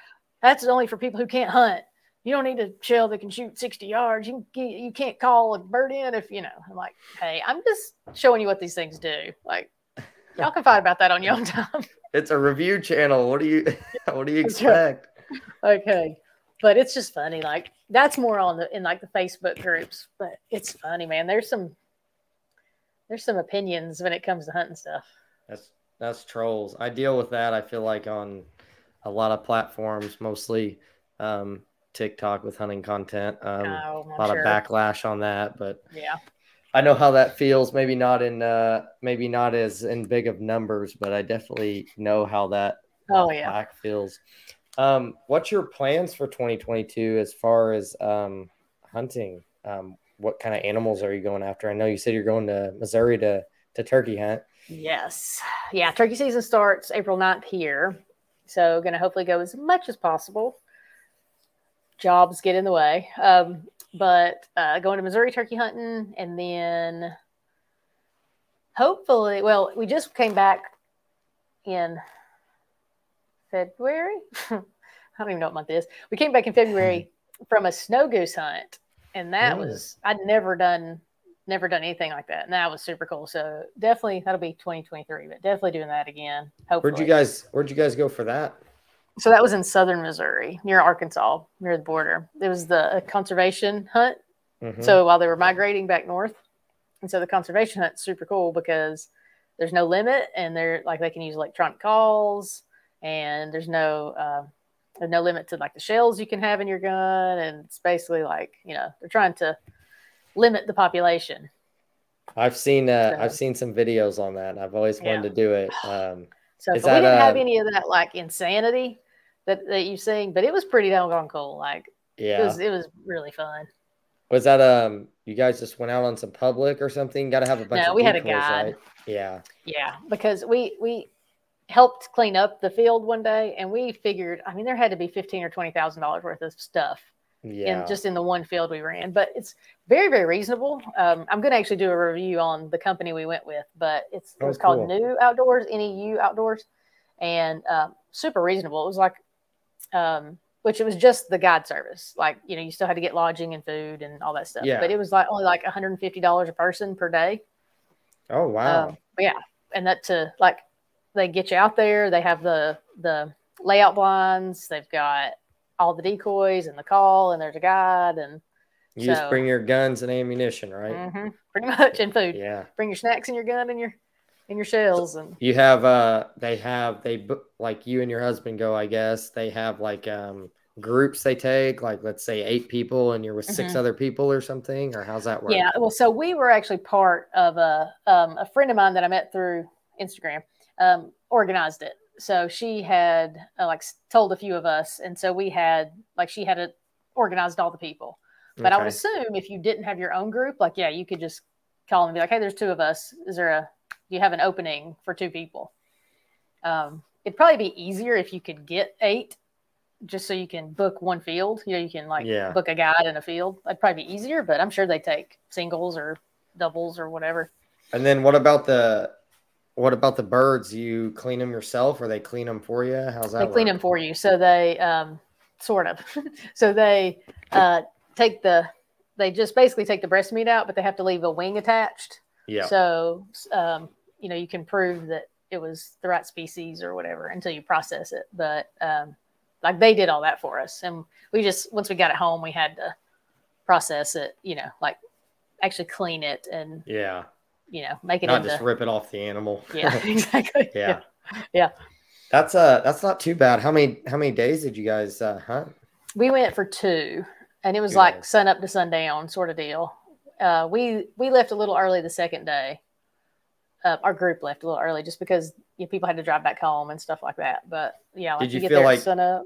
That's only for people who can't hunt. You don't need a shell that can shoot sixty yards. You can, you can't call a bird in if, you know. I'm like, hey, I'm just showing you what these things do. Like, y'all can fight about that on your own time. It's a review channel. What do you what do you expect? Okay. But it's just funny. Like, that's more on the in like the Facebook groups. But it's funny, man. There's some there's some opinions when it comes to hunting stuff. That's that's trolls. I deal with that, I feel like, on a lot of platforms, mostly um, TikTok with hunting content. Um, oh, a lot sure. of backlash on that, but yeah, I know how that feels. Maybe not in, uh, maybe not as in big of numbers, but I definitely know how that oh uh, yeah black feels. Um, what's your plans for twenty twenty-two as far as um, hunting? Um, what kind of animals are you going after? I know you said you're going to Missouri to to turkey hunt. Yes, yeah, turkey season starts April ninth here. So going to hopefully go as much as possible. Jobs get in the way. Um, but uh, going to Missouri turkey hunting, and then hopefully, well, we just came back in February. I don't even know what month it is. We came back in February from a snow goose hunt, and that really? was, I'd never done, never done anything like that. And that was super cool. So definitely that'll be twenty twenty-three, but definitely doing that again. Hopefully. Where'd you guys, where'd you guys go for that? So that was in southern Missouri, near Arkansas, near the border. It was the uh, conservation hunt. Mm-hmm. So while they were migrating back north, and so the conservation hunt's super cool because there's no limit, and they're like they can use electronic calls, and there's no uh, there's no limit to like the shells you can have in your gun, and it's basically like you know they're trying to limit the population. I've seen uh, so. I've seen some videos on that, and I've always wanted yeah. to do it. Um, so we didn't a... have any of that like insanity that, that you've seen, but it was pretty doggone cool. Like yeah, it was it was really fun. Was that um you guys just went out on some public or something? Got to have a bunch. No, of we had a guide. Right? Yeah, yeah, because we we helped clean up the field one day, and we figured, I mean, there had to be fifteen or twenty thousand dollars worth of stuff, yeah, in, just in the one field we ran. But it's very very reasonable. Um, I'm going to actually do a review on the company we went with, but it's it was oh, called cool. New Outdoors, N E U Outdoors, and uh, super reasonable. It was like, um. Which it was just the guide service. Like, you know, you still had to get lodging and food and all that stuff. Yeah. But it was like only like one hundred fifty dollars a person per day. Oh, wow. Um, yeah. And that to like, they get you out there. They have the, the layout blinds. They've got all the decoys and the call, and there's a guide. And you so, just bring your guns and ammunition, right? Mm-hmm, pretty much. And food. Yeah. Bring your snacks and your gun and your, in your shells. And you have uh they have they like you and your husband go, I guess they have like um groups they take, like let's say eight people and you're with mm-hmm. six other people or something, or how's that work? Yeah, well, so we were actually part of a um a friend of mine that I met through Instagram um organized it. So she had uh, like told a few of us, and so we had like she had it organized all the people. But okay. I would assume if you didn't have your own group, like yeah, you could just call and be like, hey, there's two of us. Is there a you have an opening for two people? Um, it'd probably be easier if you could get eight, just so you can book one field. You know, you can like yeah. book a guide in a field. That'd probably be easier, but I'm sure they take singles or doubles or whatever. And then what about the what about the birds? You clean them yourself, or they clean them for you? How's that? They work? Clean them for you. So they um, sort of. so they uh, take the they just basically take the breast meat out, but they have to leave a wing attached. Yeah. So, um, you know, you can prove that it was the right species or whatever until you process it. But, um, like they did all that for us. And we just, once we got it home, we had to process it, you know, like actually clean it and, yeah, you know, make it not into, just rip it off the animal. Yeah, exactly. yeah. Yeah. That's, uh, that's not too bad. How many, how many days did you guys, uh, hunt? We went for two, and it was yeah. like sun up to sundown sort of deal. Uh, we, we left a little early the second day. Uh, our group left a little early just because you know, people had to drive back home and stuff like that. But yeah, like did you, you get feel like, sun up.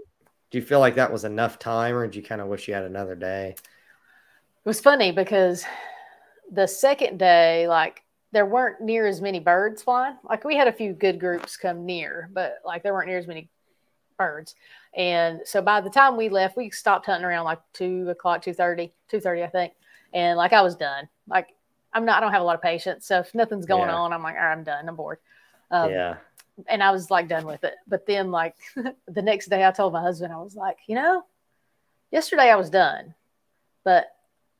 Do you feel like that was enough time, or did you kind of wish you had another day? It was funny because the second day, like there weren't near as many birds flying. Like we had a few good groups come near, but like there weren't near as many birds. And so by the time we left, we stopped hunting around like two o'clock, two thirty, two thirty, I think. And like, I was done. Like I'm not, I don't have a lot of patience. So if nothing's going yeah. on, I'm like, all right, I'm done. I'm bored. Um, yeah. And I was like done with it. But then like the next day I told my husband, I was like, you know, yesterday I was done, but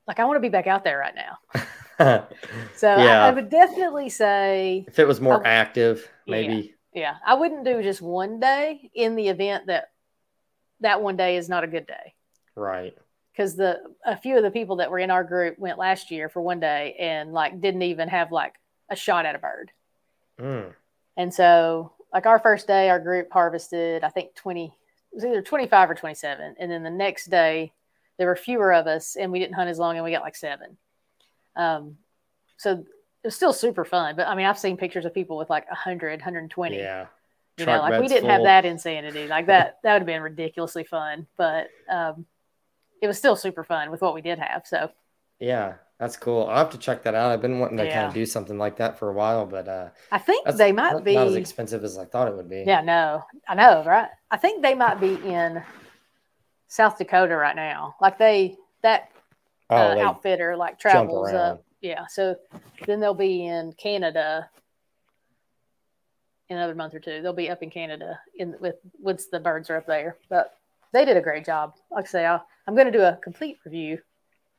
like, I want to be back out there right now. so yeah. I, I would definitely say if it was more I, active, maybe. Yeah, yeah. I wouldn't do just one day in the event that that one day is not a good day. Right. Because the a few of the people that were in our group went last year for one day and like didn't even have like a shot at a bird. Mm. And so like our first day, our group harvested, I think twenty, it was either twenty-five or twenty-seven. And then the next day there were fewer of us and we didn't hunt as long, and we got like seven. Um, so it was still super fun. But I mean, I've seen pictures of people with like one hundred, one hundred twenty. Yeah. You know, like we didn't full. have that insanity like that. That would have been ridiculously fun. But, um, it was still super fun with what we did have. So, yeah, that's cool. I'll have to check that out. I've been wanting to yeah. kind of do something like that for a while, but uh, I think they might not, be not as expensive as I thought it would be. Yeah, no, I know, right? I think they might be in South Dakota right now. Like they, that oh, uh, they outfitter like travels up. yeah, so then they'll be in Canada in another month or two. They'll be up in Canada in with once the birds are up there. But they did a great job. Like I say, I'll, I'm going to do a complete review.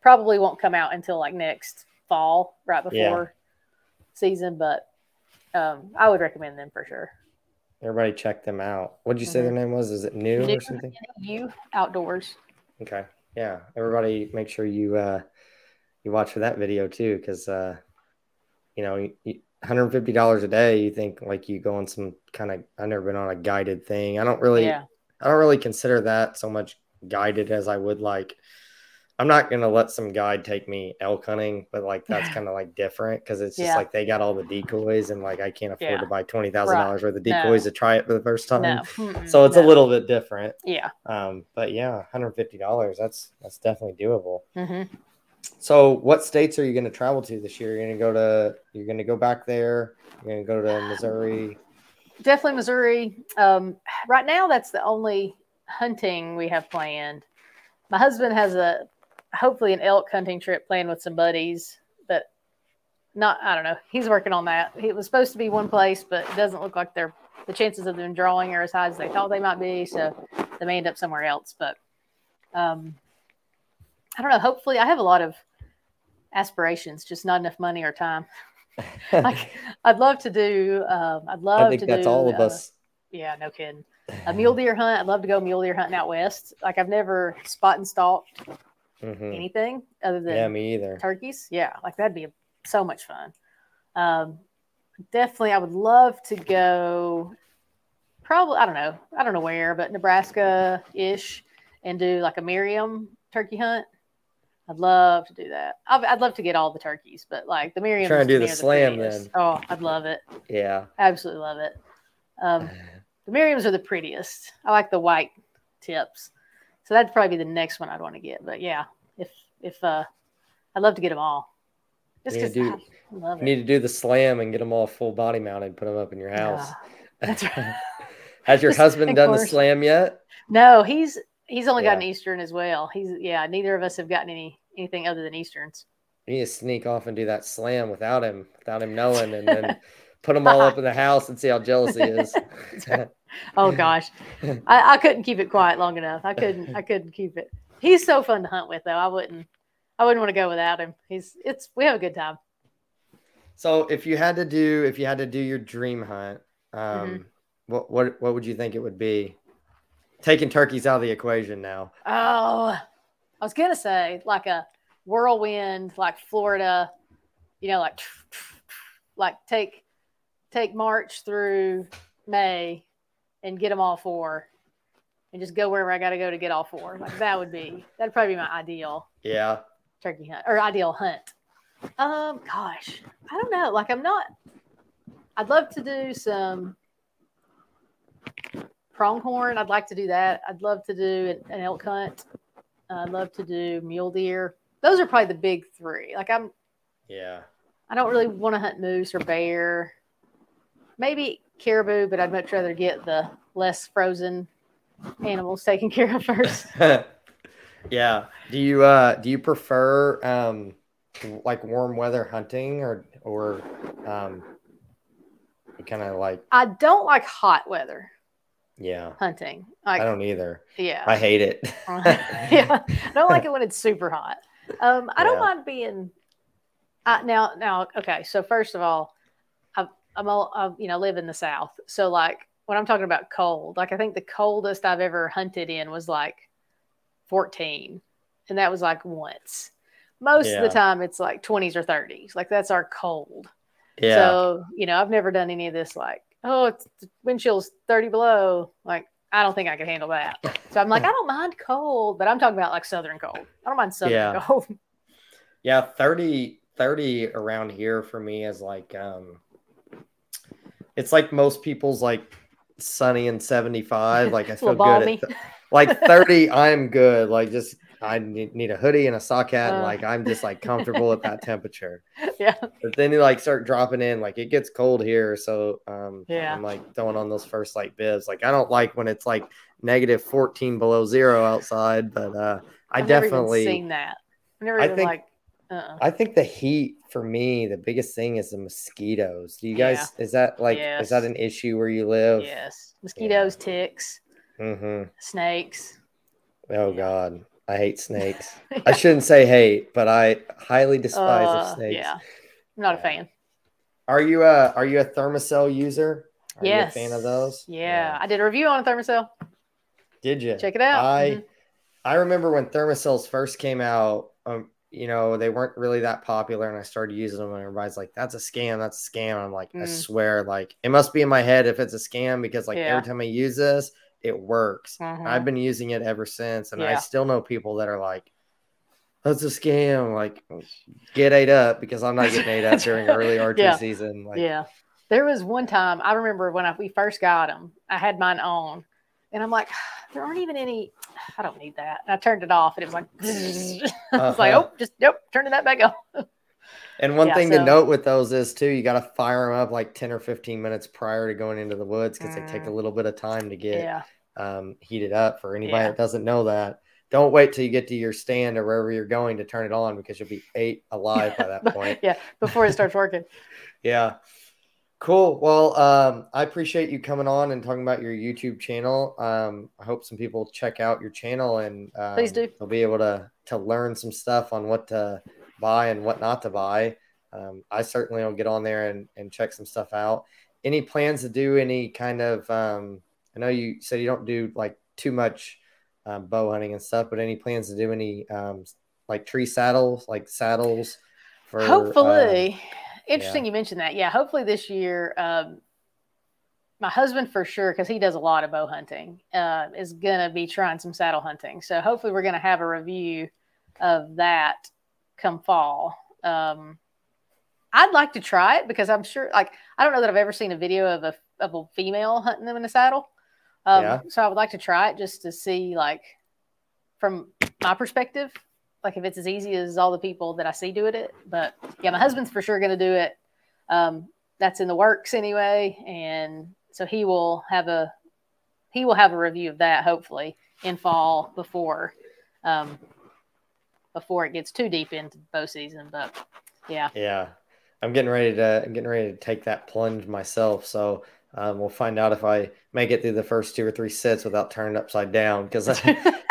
Probably won't come out until like next fall, right before yeah. season. But um, I would recommend them for sure. Everybody check them out. What did you say mm-hmm. their name was? Is it New, New or something? New Outdoors. Okay. Yeah. Everybody make sure you uh, you watch for that video too, because, uh, you know, one hundred fifty dollars a day, you think like you go on some kind of, I've never been on a guided thing. I don't really, yeah. I don't really consider that so much guided as I would like. I'm not going to let some guide take me elk hunting, but like, that's kind of like different. Cause it's just yeah. like, they got all the decoys and like, I can't afford yeah. to buy twenty thousand dollars right. worth of decoys no. to try it for the first time. No. Mm-hmm. So it's no. a little bit different. Yeah. Um, but yeah, one hundred fifty dollars. That's, that's definitely doable. Mm-hmm. So what states are you going to travel to this year? You're going to go to, you're going to go back there. You're going to go to Missouri. Definitely Missouri. Um, right now, that's the only hunting we have planned. My husband has a, hopefully an elk hunting trip planned with some buddies, but not, I don't know. He's working on that. It was supposed to be one place, but it doesn't look like they're, the chances of them drawing are as high as they thought they might be. So they may end up somewhere else, but um, I don't know. Hopefully I have a lot of aspirations, just not enough money or time. like, I'd love to do, um, I'd love to I think to that's do, all of uh, us. Yeah, no kidding. A mule deer hunt. I'd love to go mule deer hunting out West. Like I've never spot and stalked Mm-hmm. anything other than yeah, me either. Turkeys. Yeah. Like that'd be so much fun. Um, definitely. I would love to go probably, I don't know. I don't know where, but Nebraska ish and do like a Merriam turkey hunt. I'd love to do that. I've, I'd love to get all the turkeys, but like the Merriam. Trying to do the slam then. Oh, I'd love it. Yeah. Absolutely love it. Um, the Merriams are the prettiest. I like the white tips. So that'd probably be the next one I'd want to get. But yeah, if, if, uh, I'd love to get them all. Just you need, to do, I love it. You need to do the slam and get them all full body mounted and put them up in your house. Yeah, that's right. Has your husband done course. the slam yet? No, he's, he's only yeah. got an Eastern as well. He's, yeah, neither of us have gotten any, anything other than Easterns. You need to sneak off and do that slam without him, without him knowing, and then put them all up in the house and see how jealous he is. Oh gosh, I, I couldn't keep it quiet long enough. I couldn't. I couldn't keep it. He's so fun to hunt with, though. I wouldn't. I wouldn't want to go without him. He's. It's. We have a good time. So, if you had to do, if you had to do your dream hunt, um, mm-hmm. what what what would you think it would be? Taking turkeys out of the equation now. Oh, I was gonna say like a whirlwind, like Florida. You know, like like take take March through May. And get them all four, and just go wherever I got to go to get all four. Like that would be that'd probably be my ideal. Yeah. Turkey hunt or ideal hunt. Um, gosh, I don't know. Like I'm not. I'd love to do some pronghorn. I'd like to do that. I'd love to do an, an elk hunt. Uh, I'd love to do mule deer. Those are probably the big three. Like I'm. Yeah. I don't really want to hunt moose or bear. Maybe caribou, but I'd much rather get the less frozen animals taken care of first. yeah. Do you uh do you prefer um like warm weather hunting or or um kind of like I don't like hot weather. Yeah. Hunting. Like, I don't either. Yeah. I hate it. yeah. I don't like it when it's super hot. Um I don't yeah. mind being uh, now now okay, so first of all I'm all, I, you know, live in the South. So like when I'm talking about cold, like I think the coldest I've ever hunted in was like fourteen. And that was like once. Most yeah. of the time it's like twenties or thirties. Like that's our cold. Yeah. So, you know, I've never done any of this like, oh, it's wind chill's thirty below. Like, I don't think I could handle that. So I'm like, I don't mind cold, but I'm talking about like Southern cold. I don't mind Southern yeah. cold. Yeah. thirty, thirty around here for me is like, um, it's like most people's like sunny and seventy-five. Like I feel good. At th- like thirty, I'm good. Like just I need, need a hoodie and a sock hat. Uh. And like I'm just like comfortable at that temperature. Yeah. But then you like start dropping in. Like it gets cold here, so um, yeah. I'm like throwing on those First Light bibs. Like I don't like when it's like negative fourteen below zero outside. But uh, I I've definitely never even seen that. I've never even I think, like Uh-uh. I think the heat for me, the biggest thing is the mosquitoes. Do you yeah. guys, is that like, yes. is that an issue where you live? Yes. Mosquitoes, yeah. ticks, mm-hmm. snakes. Oh yeah. God. I hate snakes. yeah. I shouldn't say hate, but I highly despise uh, of snakes. Yeah. I'm not yeah. a fan. Are you a, are you a Thermacell user? Are yes. you a fan of those? Yeah. yeah. I did a review on a Thermacell. Did you? Check it out. I, mm-hmm. I remember when Thermacells first came out, um, you know, they weren't really that popular, and I started using them, and everybody's like, that's a scam, that's a scam. I'm like, mm. I swear, like, it must be in my head if it's a scam, because like yeah. every time I use this, it works. Mm-hmm. I've been using it ever since, and yeah. I still know people that are like, that's a scam, like, get ate up, because I'm not getting ate up during early R two yeah. season. Like, yeah. There was one time, I remember when I, we first got them, I had mine on, and I'm like, there aren't even any, I don't need that. And I turned it off, and it was like, I was uh-huh. like, oh, just, nope, turning that back on. And one yeah, thing so, to note with those is, too, you got to fire them up like ten or fifteen minutes prior to going into the woods, because mm, they take a little bit of time to get yeah. um, heated up. For anybody yeah. that doesn't know that, don't wait till you get to your stand or wherever you're going to turn it on, because you'll be ate alive by that point. yeah, before it starts working. yeah. Cool. Well, um, I appreciate you coming on and talking about your YouTube channel. Um, I hope some people check out your channel, and um, please do. They'll be able to to learn some stuff on what to buy and what not to buy. Um, I certainly will get on there and, and check some stuff out. Any plans to do any kind of, um, I know you said you don't do like too much um, bow hunting and stuff, but any plans to do any um, like tree saddles, like saddles? For, Hopefully. Um, Interesting yeah. you mentioned that. Yeah, hopefully this year, um, my husband for sure, because he does a lot of bow hunting, uh, is going to be trying some saddle hunting. So hopefully we're going to have a review of that come fall. Um, I'd like to try it, because I'm sure, like, I don't know that I've ever seen a video of a of a female hunting them in a saddle. Um, yeah. So I would like to try it just to see, like, from my perspective, like if it's as easy as all the people that I see doing it. But yeah, my husband's for sure going to do it. Um, that's in the works anyway. And so he will have a, he will have a review of that hopefully in fall before, um, before it gets too deep into bow season. But yeah. Yeah. I'm getting ready to, I'm getting ready to take that plunge myself. So Um, we'll find out if I make it through the first two or three sets without turning upside down, because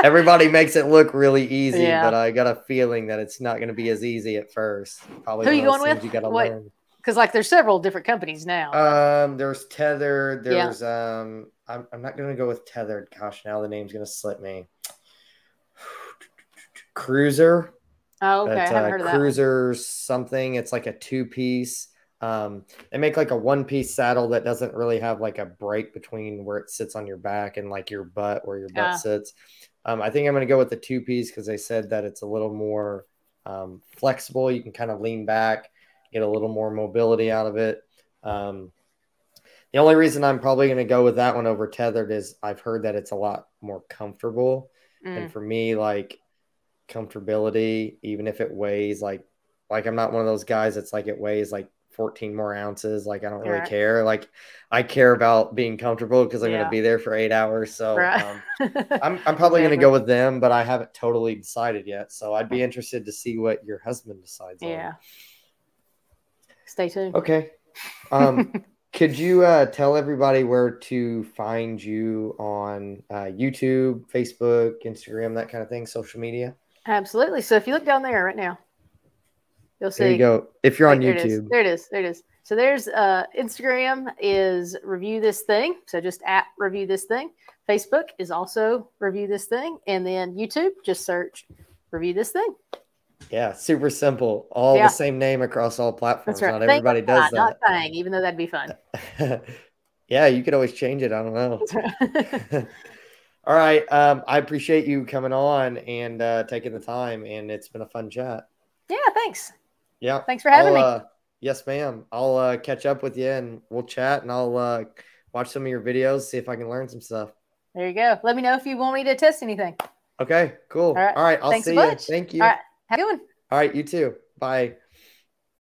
everybody makes it look really easy, yeah. but I got a feeling that it's not going to be as easy at first. Probably. Who are you going with? You got to learn. Because like there's several different companies now. Um, there's Tethered. There's yeah. um, I'm I'm not going to go with Tethered. Gosh, now the name's going to slip me. Cruiser. Oh, okay. That's, I haven't uh, heard of that. Cruiser something. It's like a two piece. Um, they make like a one piece saddle that doesn't really have like a break between where it sits on your back and like your butt, where your butt ah. sits. Um, I think I'm going to go with the two piece, cause they said that it's a little more, um, flexible. You can kind of lean back, get a little more mobility out of it. Um, the only reason I'm probably going to go with that one over Tethered is I've heard that it's a lot more comfortable. Mm. And for me, like comfortability, even if it weighs like, like I'm not one of those guys that's like, it weighs like fourteen more ounces. Like, I don't really right. care. Like, I care about being comfortable, because I'm yeah. going to be there for eight hours. So right. um, I'm, I'm probably exactly. going to go with them, but I haven't totally decided yet. So I'd be interested to see what your husband decides yeah. on. Yeah. Stay tuned. Okay. Um, could you uh, tell everybody where to find you on uh, YouTube, Facebook, Instagram, that kind of thing, social media? Absolutely. So if you look down there right now, you'll see. There you go. If you're on there YouTube. It there it is. There it is. So there's uh, Instagram is Review This Thing. So just at Review This Thing. Facebook is also Review This Thing. And then YouTube, just search Review This Thing. Yeah, super simple. All yeah. the same name across all platforms. That's right. Not thing everybody does not, that. Not thing, even though that'd be fun. yeah, you could always change it. I don't know. That's right. All right. Um, I appreciate you coming on and uh, taking the time. And it's been a fun chat. Yeah, thanks. Yeah. Thanks for having I'll, me. Uh, yes, ma'am. I'll uh, catch up with you and we'll chat, and I'll uh, watch some of your videos, see if I can learn some stuff. There you go. Let me know if you want me to test anything. Okay, cool. All right. All right I'll thanks see you. Much. Thank you. All right. Have a good one. All right. You too. Bye.